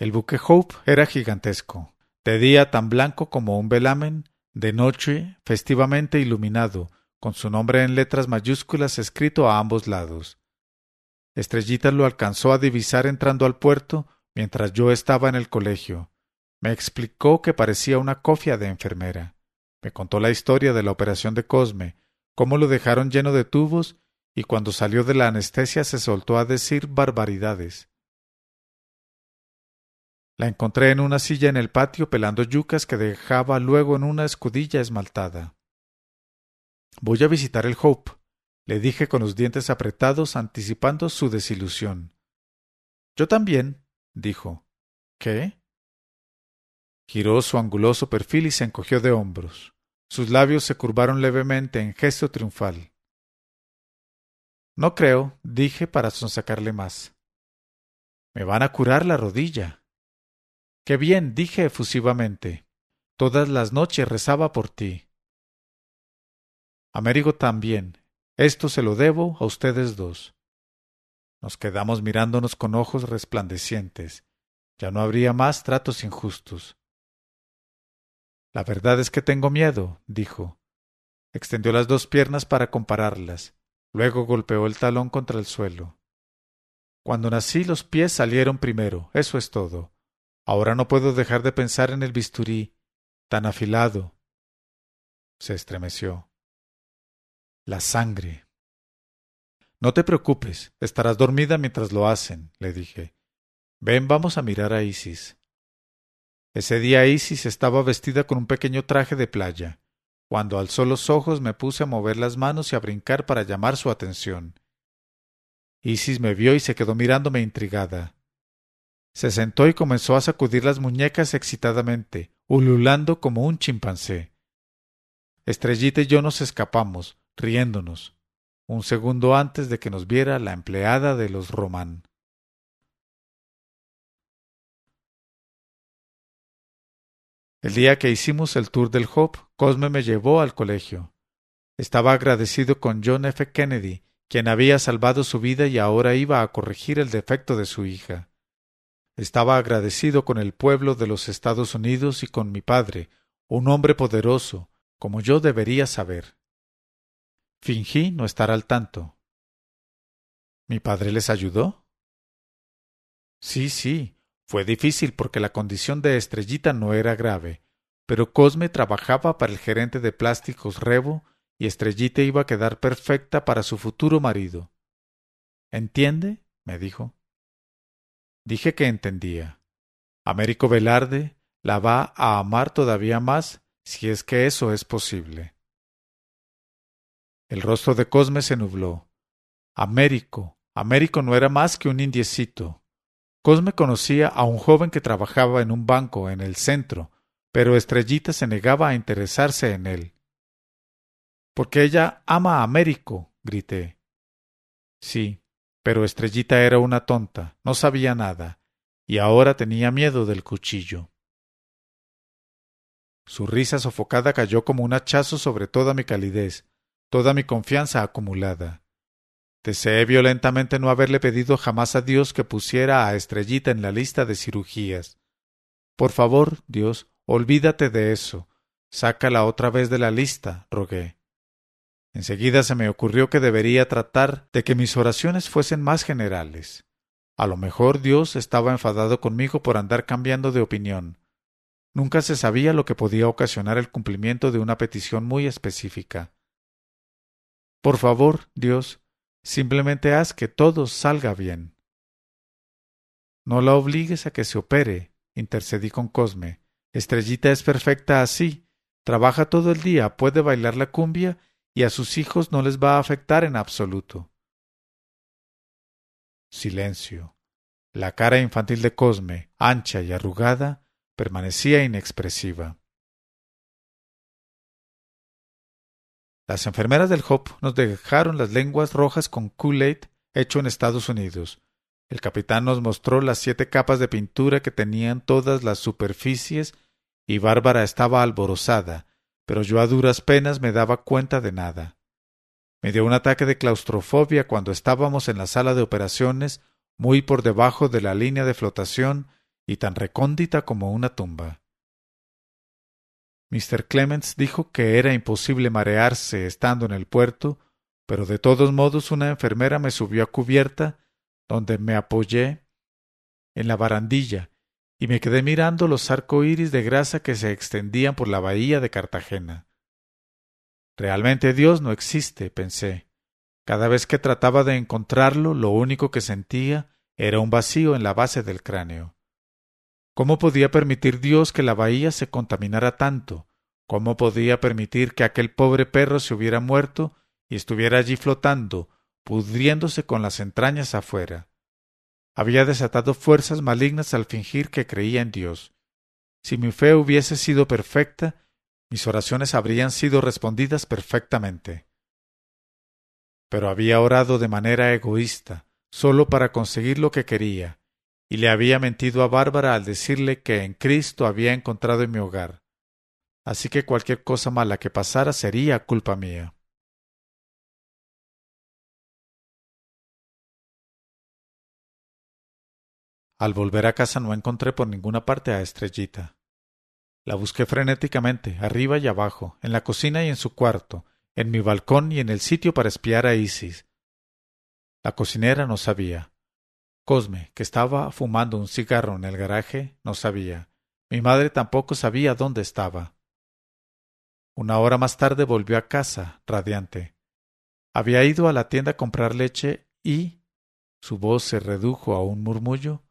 El buque Hope era gigantesco, de día tan blanco como un velamen, de noche festivamente iluminado, con su nombre en letras mayúsculas escrito a ambos lados. Estrellita lo alcanzó a divisar entrando al puerto mientras yo estaba en el colegio. Me explicó que parecía una cofia de enfermera. Me contó la historia de la operación de Cosme, cómo lo dejaron lleno de tubos y cuando salió de la anestesia se soltó a decir barbaridades. La encontré en una silla en el patio pelando yucas que dejaba luego en una escudilla esmaltada. Voy a visitar el Hope, le dije con los dientes apretados anticipando su desilusión. Yo también, dijo. ¿Qué? Giró su anguloso perfil y se encogió de hombros. Sus labios se curvaron levemente en gesto triunfal. No creo, dije para sonsacarle más. Me van a curar la rodilla. Qué bien, dije efusivamente. Todas las noches rezaba por ti. Américo también. Esto se lo debo a ustedes dos. Nos quedamos mirándonos con ojos resplandecientes. Ya no habría más tratos injustos. La verdad es que tengo miedo, dijo. Extendió las dos piernas para compararlas. Luego golpeó el talón contra el suelo. Cuando nací, los pies salieron primero, eso es todo. Ahora no puedo dejar de pensar en el bisturí, tan afilado. Se estremeció. La sangre. No te preocupes, estarás dormida mientras lo hacen, le dije. Ven, vamos a mirar a Isis. Ese día Isis estaba vestida con un pequeño traje de playa. Cuando alzó los ojos me puse a mover las manos y a brincar para llamar su atención. Isis me vio y se quedó mirándome intrigada. Se sentó y comenzó a sacudir las muñecas excitadamente, ululando como un chimpancé. Estrellita y yo nos escapamos, riéndonos, un segundo antes de que nos viera la empleada de los Román. El día que hicimos el tour del Hope, Cosme me llevó al colegio. Estaba agradecido con John F. Kennedy, quien había salvado su vida y ahora iba a corregir el defecto de su hija. Estaba agradecido con el pueblo de los Estados Unidos y con mi padre, un hombre poderoso, como yo debería saber. Fingí no estar al tanto. ¿Mi padre les ayudó? Sí, sí, fue difícil porque la condición de Estrellita no era grave, pero Cosme trabajaba para el gerente de plásticos Rebo y Estrellita iba a quedar perfecta para su futuro marido. ¿Entiende?, me dijo. Dije que entendía. Américo Velarde la va a amar todavía más si es que eso es posible. El rostro de Cosme se nubló. Américo, Américo no era más que un indiecito. Cosme conocía a un joven que trabajaba en un banco en el centro, pero Estrellita se negaba a interesarse en él. —Porque ella ama a Américo —grité. Sí, pero Estrellita era una tonta, no sabía nada, y ahora tenía miedo del cuchillo. Su risa sofocada cayó como un hachazo sobre toda mi calidez, toda mi confianza acumulada. Deseé violentamente no haberle pedido jamás a Dios que pusiera a Estrellita en la lista de cirugías. —Por favor, Dios, olvídate de eso. Sácala otra vez de la lista —rogué. Enseguida se me ocurrió que debería tratar de que mis oraciones fuesen más generales. A lo mejor Dios estaba enfadado conmigo por andar cambiando de opinión. Nunca se sabía lo que podía ocasionar el cumplimiento de una petición muy específica. Por favor, Dios, simplemente haz que todo salga bien. No la obligues a que se opere, intercedí con Cosme. Estrellita es perfecta así, trabaja todo el día, puede bailar la cumbia y a sus hijos no les va a afectar en absoluto. Silencio. La cara infantil de Cosme, ancha y arrugada, permanecía inexpresiva. Las enfermeras del Hope nos dejaron las lenguas rojas con Kool-Aid hecho en Estados Unidos. El capitán nos mostró las siete capas de pintura que tenían todas las superficies y Bárbara estaba alborozada, pero yo a duras penas me daba cuenta de nada. Me dio un ataque de claustrofobia cuando estábamos en la sala de operaciones, muy por debajo de la línea de flotación y tan recóndita como una tumba. mister Clements dijo que era imposible marearse estando en el puerto, pero de todos modos una enfermera me subió a cubierta, donde me apoyé en la barandilla, y me quedé mirando los arcoíris de grasa que se extendían por la bahía de Cartagena. Realmente Dios no existe, pensé. Cada vez que trataba de encontrarlo, lo único que sentía era un vacío en la base del cráneo. ¿Cómo podía permitir Dios que la bahía se contaminara tanto? ¿Cómo podía permitir que aquel pobre perro se hubiera muerto y estuviera allí flotando, pudriéndose con las entrañas afuera? Había desatado fuerzas malignas al fingir que creía en Dios. Si mi fe hubiese sido perfecta, mis oraciones habrían sido respondidas perfectamente. Pero había orado de manera egoísta, solo para conseguir lo que quería, y le había mentido a Bárbara al decirle que en Cristo había encontrado en mi hogar. Así que cualquier cosa mala que pasara sería culpa mía. Al volver a casa no encontré por ninguna parte a Estrellita. La busqué frenéticamente, arriba y abajo, en la cocina y en su cuarto, en mi balcón y en el sitio para espiar a Isis. La cocinera no sabía. Cosme, que estaba fumando un cigarro en el garaje, no sabía. Mi madre tampoco sabía dónde estaba. Una hora más tarde volvió a casa, radiante. Había ido a la tienda a comprar leche y... su voz se redujo a un murmullo.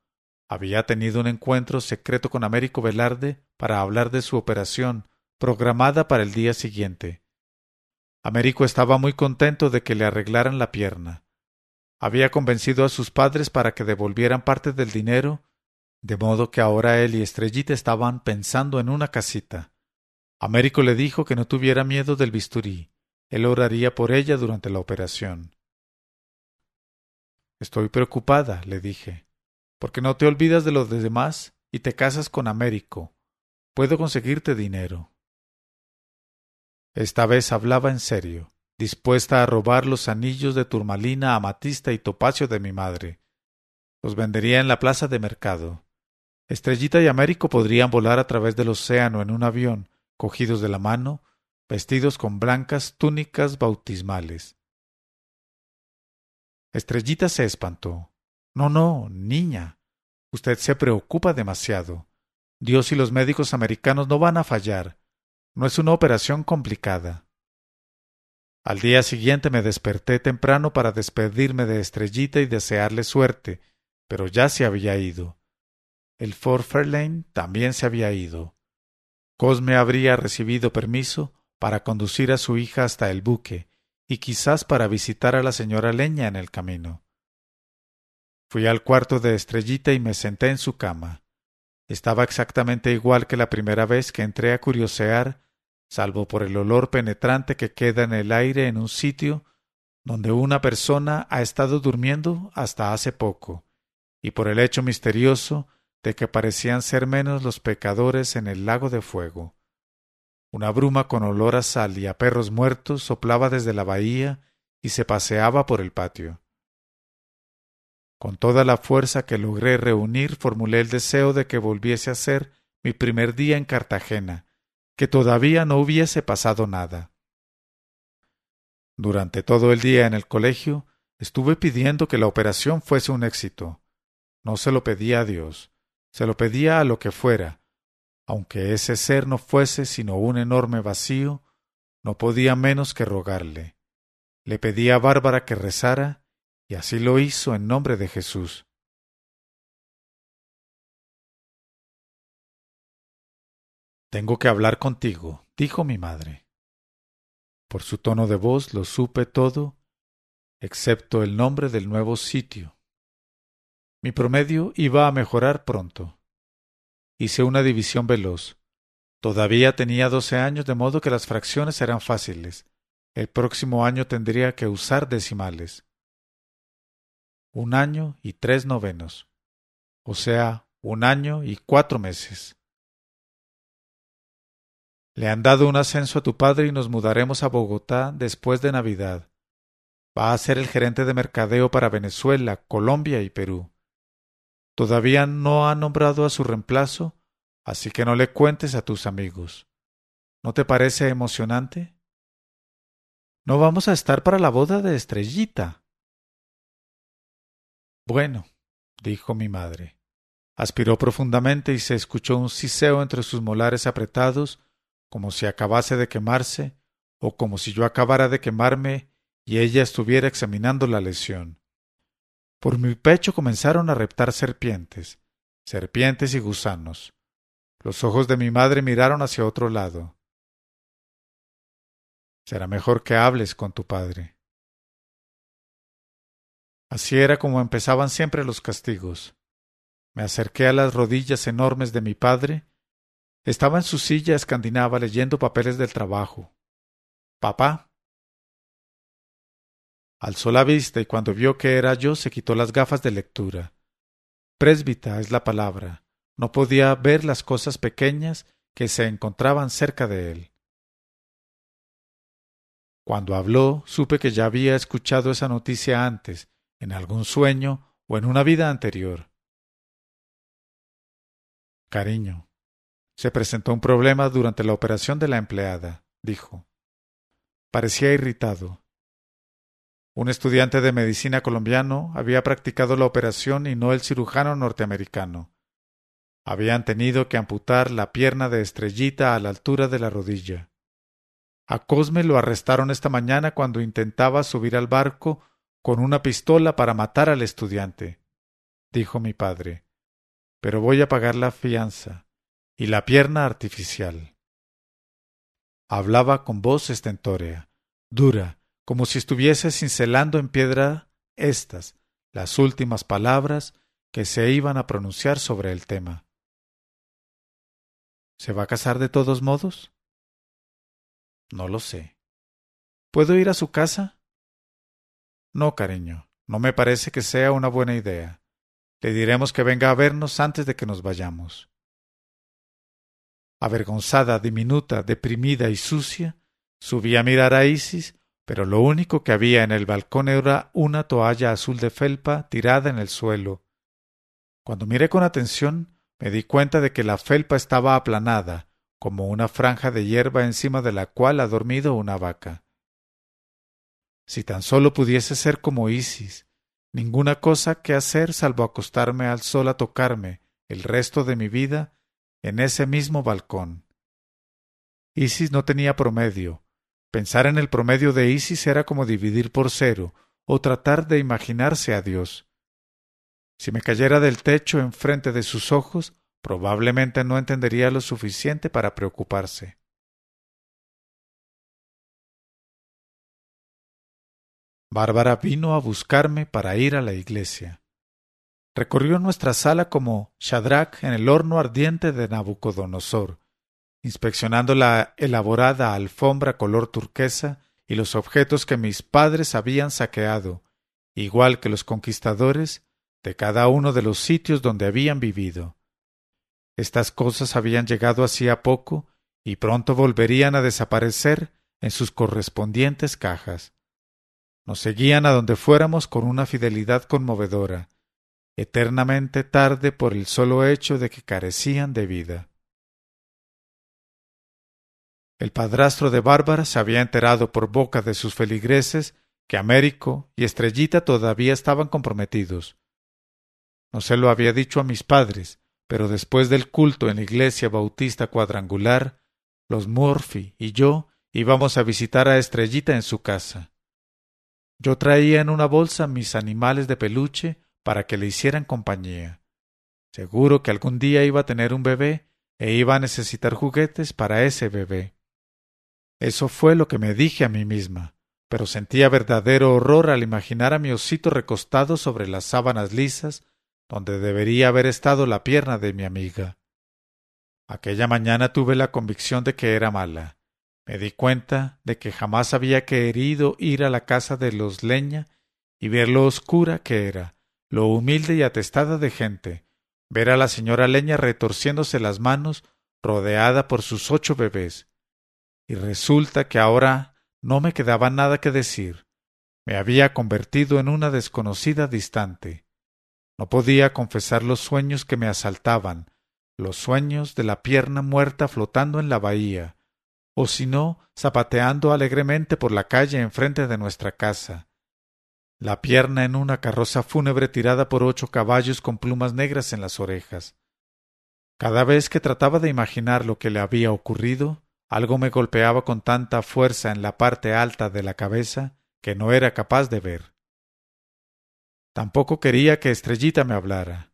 Había tenido un encuentro secreto con Américo Velarde para hablar de su operación, programada para el día siguiente. Américo estaba muy contento de que le arreglaran la pierna. Había convencido a sus padres para que devolvieran parte del dinero De modo que ahora él y Estrellita estaban pensando en una casita. Américo le dijo que no tuviera miedo del bisturí. Él oraría por ella durante la operación. «Estoy preocupada», le dije, «porque no te olvidas de los demás y te casas con Américo. Puedo conseguirte dinero». Esta vez hablaba en serio, dispuesta a robar los anillos de turmalina, amatista y topacio de mi madre. Los vendería en la plaza de mercado. Estrellita y Américo podrían volar a través del océano en un avión, cogidos de la mano, vestidos con blancas túnicas bautismales. Estrellita se espantó. «No, no, niña. Usted se preocupa demasiado. Dios y los médicos americanos no van a fallar. No es una operación complicada». Al día siguiente me desperté temprano para despedirme de Estrellita y desearle suerte, pero ya se había ido. El Ford Fairlane también se había ido. Cosme habría recibido permiso para conducir a su hija hasta el buque y quizás para visitar a la señora Leña en el camino. Fui al cuarto de Estrellita y me senté en su cama. Estaba exactamente igual que la primera vez que entré a curiosear, salvo por el olor penetrante que queda en el aire en un sitio donde una persona ha estado durmiendo hasta hace poco, y por el hecho misterioso de que parecían ser menos los pecadores en el lago de fuego. Una bruma con olor a sal y a perros muertos soplaba desde la bahía y se paseaba por el patio. Con toda la fuerza que logré reunir, formulé el deseo de que volviese a ser mi primer día en Cartagena, que todavía no hubiese pasado nada. Durante todo el día en el colegio, estuve pidiendo que la operación fuese un éxito. No se lo pedía a Dios. Se lo pedía a lo que fuera. Aunque ese ser no fuese sino un enorme vacío, no podía menos que rogarle. Le pedí a Bárbara que rezara, y así lo hizo en nombre de Jesús. «Tengo que hablar contigo», dijo mi madre. Por su tono de voz lo supe todo, excepto el nombre del nuevo sitio. Mi promedio iba a mejorar pronto. Hice una división veloz. Todavía tenía doce años, de modo que las fracciones eran fáciles. El próximo año tendría que usar decimales. Un año y tres novenos. O sea, un año y cuatro meses. Le han dado un ascenso a tu padre y nos mudaremos a Bogotá después de Navidad. Va a ser el gerente de mercadeo para Venezuela, Colombia y Perú. Todavía no ha nombrado a su reemplazo, así que no le cuentes a tus amigos. ¿No te parece emocionante? No vamos a estar para la boda de Estrellita. Bueno, dijo mi madre. Aspiró profundamente y se escuchó un siseo entre sus molares apretados, como si acabase de quemarse, o como si yo acabara de quemarme y ella estuviera examinando la lesión. Por mi pecho comenzaron a reptar serpientes, serpientes y gusanos. Los ojos de mi madre miraron hacia otro lado. Será mejor que hables con tu padre. Así era como empezaban siempre los castigos. Me acerqué a las rodillas enormes de mi padre. Estaba en su silla escandinava leyendo papeles del trabajo. «Papá». Alzó la vista y cuando vio que era yo se quitó las gafas de lectura. Présbita es la palabra. No podía ver las cosas pequeñas que se encontraban cerca de él. Cuando habló, supe que ya había escuchado esa noticia antes, en algún sueño o en una vida anterior. Cariño, se presentó un problema durante la operación de la empleada, dijo. Parecía irritado. Un estudiante de medicina colombiano había practicado la operación y no el cirujano norteamericano. Habían tenido que amputar la pierna de Estrellita a la altura de la rodilla. A Cosme lo arrestaron esta mañana cuando intentaba subir al barco con una pistola para matar al estudiante, dijo mi padre. Pero voy a pagar la fianza y la pierna artificial. Hablaba con voz estentórea, dura, como si estuviese cincelando en piedra estas, las últimas palabras que se iban a pronunciar sobre el tema. ¿Se va a casar de todos modos? No lo sé. ¿Puedo ir a su casa? No, cariño, no me parece que sea una buena idea. Le diremos que venga a vernos antes de que nos vayamos. Avergonzada, diminuta, deprimida y sucia, subí a mirar a Isis, pero lo único que había en el balcón era una toalla azul de felpa tirada en el suelo. Cuando miré con atención, me di cuenta de que la felpa estaba aplanada, como una franja de hierba encima de la cual ha dormido una vaca. Si tan solo pudiese ser como Isis, ninguna cosa que hacer salvo acostarme al sol a tocarme el resto de mi vida en ese mismo balcón. Isis no tenía promedio. Pensar en el promedio de Isis era como dividir por cero o tratar de imaginarse a Dios. Si me cayera del techo enfrente de sus ojos, probablemente no entendería lo suficiente para preocuparse. Bárbara vino a buscarme para ir a la iglesia. Recorrió nuestra sala como Shadrach en el horno ardiente de Nabucodonosor, inspeccionando la elaborada alfombra color turquesa y los objetos que mis padres habían saqueado, igual que los conquistadores, de cada uno de los sitios donde habían vivido. Estas cosas habían llegado hacía poco y pronto volverían a desaparecer en sus correspondientes cajas. Nos seguían a donde fuéramos con una fidelidad conmovedora, eternamente tarde por el solo hecho de que carecían de vida. El padrastro de Bárbara se había enterado por boca de sus feligreses que Américo y Estrellita todavía estaban comprometidos. No se lo había dicho a mis padres, pero después del culto en la iglesia bautista cuadrangular, los Murphy y yo íbamos a visitar a Estrellita en su casa. Yo traía en una bolsa mis animales de peluche para que le hicieran compañía. Seguro que algún día iba a tener un bebé e iba a necesitar juguetes para ese bebé. Eso fue lo que me dije a mí misma, pero sentía verdadero horror al imaginar a mi osito recostado sobre las sábanas lisas donde debería haber estado la pierna de mi amiga. Aquella mañana tuve la convicción de que era mala. Me di cuenta de que jamás había querido ir a la casa de los Leña y ver lo oscura que era, lo humilde y atestada de gente, ver a la señora Leña retorciéndose las manos, rodeada por sus ocho bebés. Y resulta que ahora no me quedaba nada que decir. Me había convertido en una desconocida distante. No podía confesar los sueños que me asaltaban, los sueños de la pierna muerta flotando en la bahía, o si no, zapateando alegremente por la calle enfrente de nuestra casa. La pierna en una carroza fúnebre tirada por ocho caballos con plumas negras en las orejas. Cada vez que trataba de imaginar lo que le había ocurrido, algo me golpeaba con tanta fuerza en la parte alta de la cabeza que no era capaz de ver. Tampoco quería que Estrellita me hablara.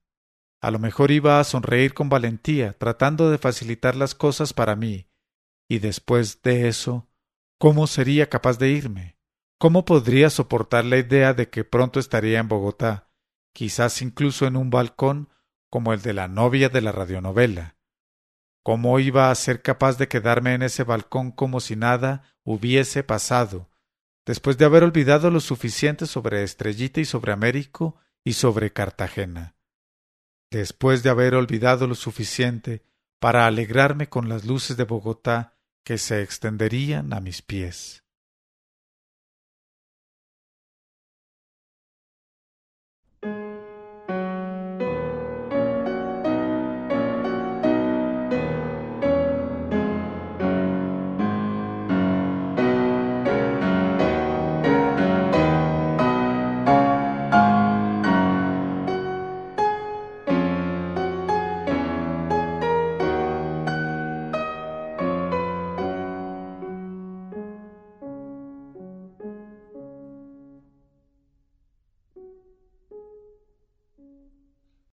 A lo mejor iba a sonreír con valentía, tratando de facilitar las cosas para mí. Y después de eso, ¿cómo sería capaz de irme? ¿Cómo podría soportar la idea de que pronto estaría en Bogotá, quizás incluso en un balcón como el de la novia de la radionovela? ¿Cómo iba a ser capaz de quedarme en ese balcón como si nada hubiese pasado, después de haber olvidado lo suficiente sobre Estrellita y sobre Américo y sobre Cartagena? Después de haber olvidado lo suficiente para alegrarme con las luces de Bogotá que se extenderían a mis pies.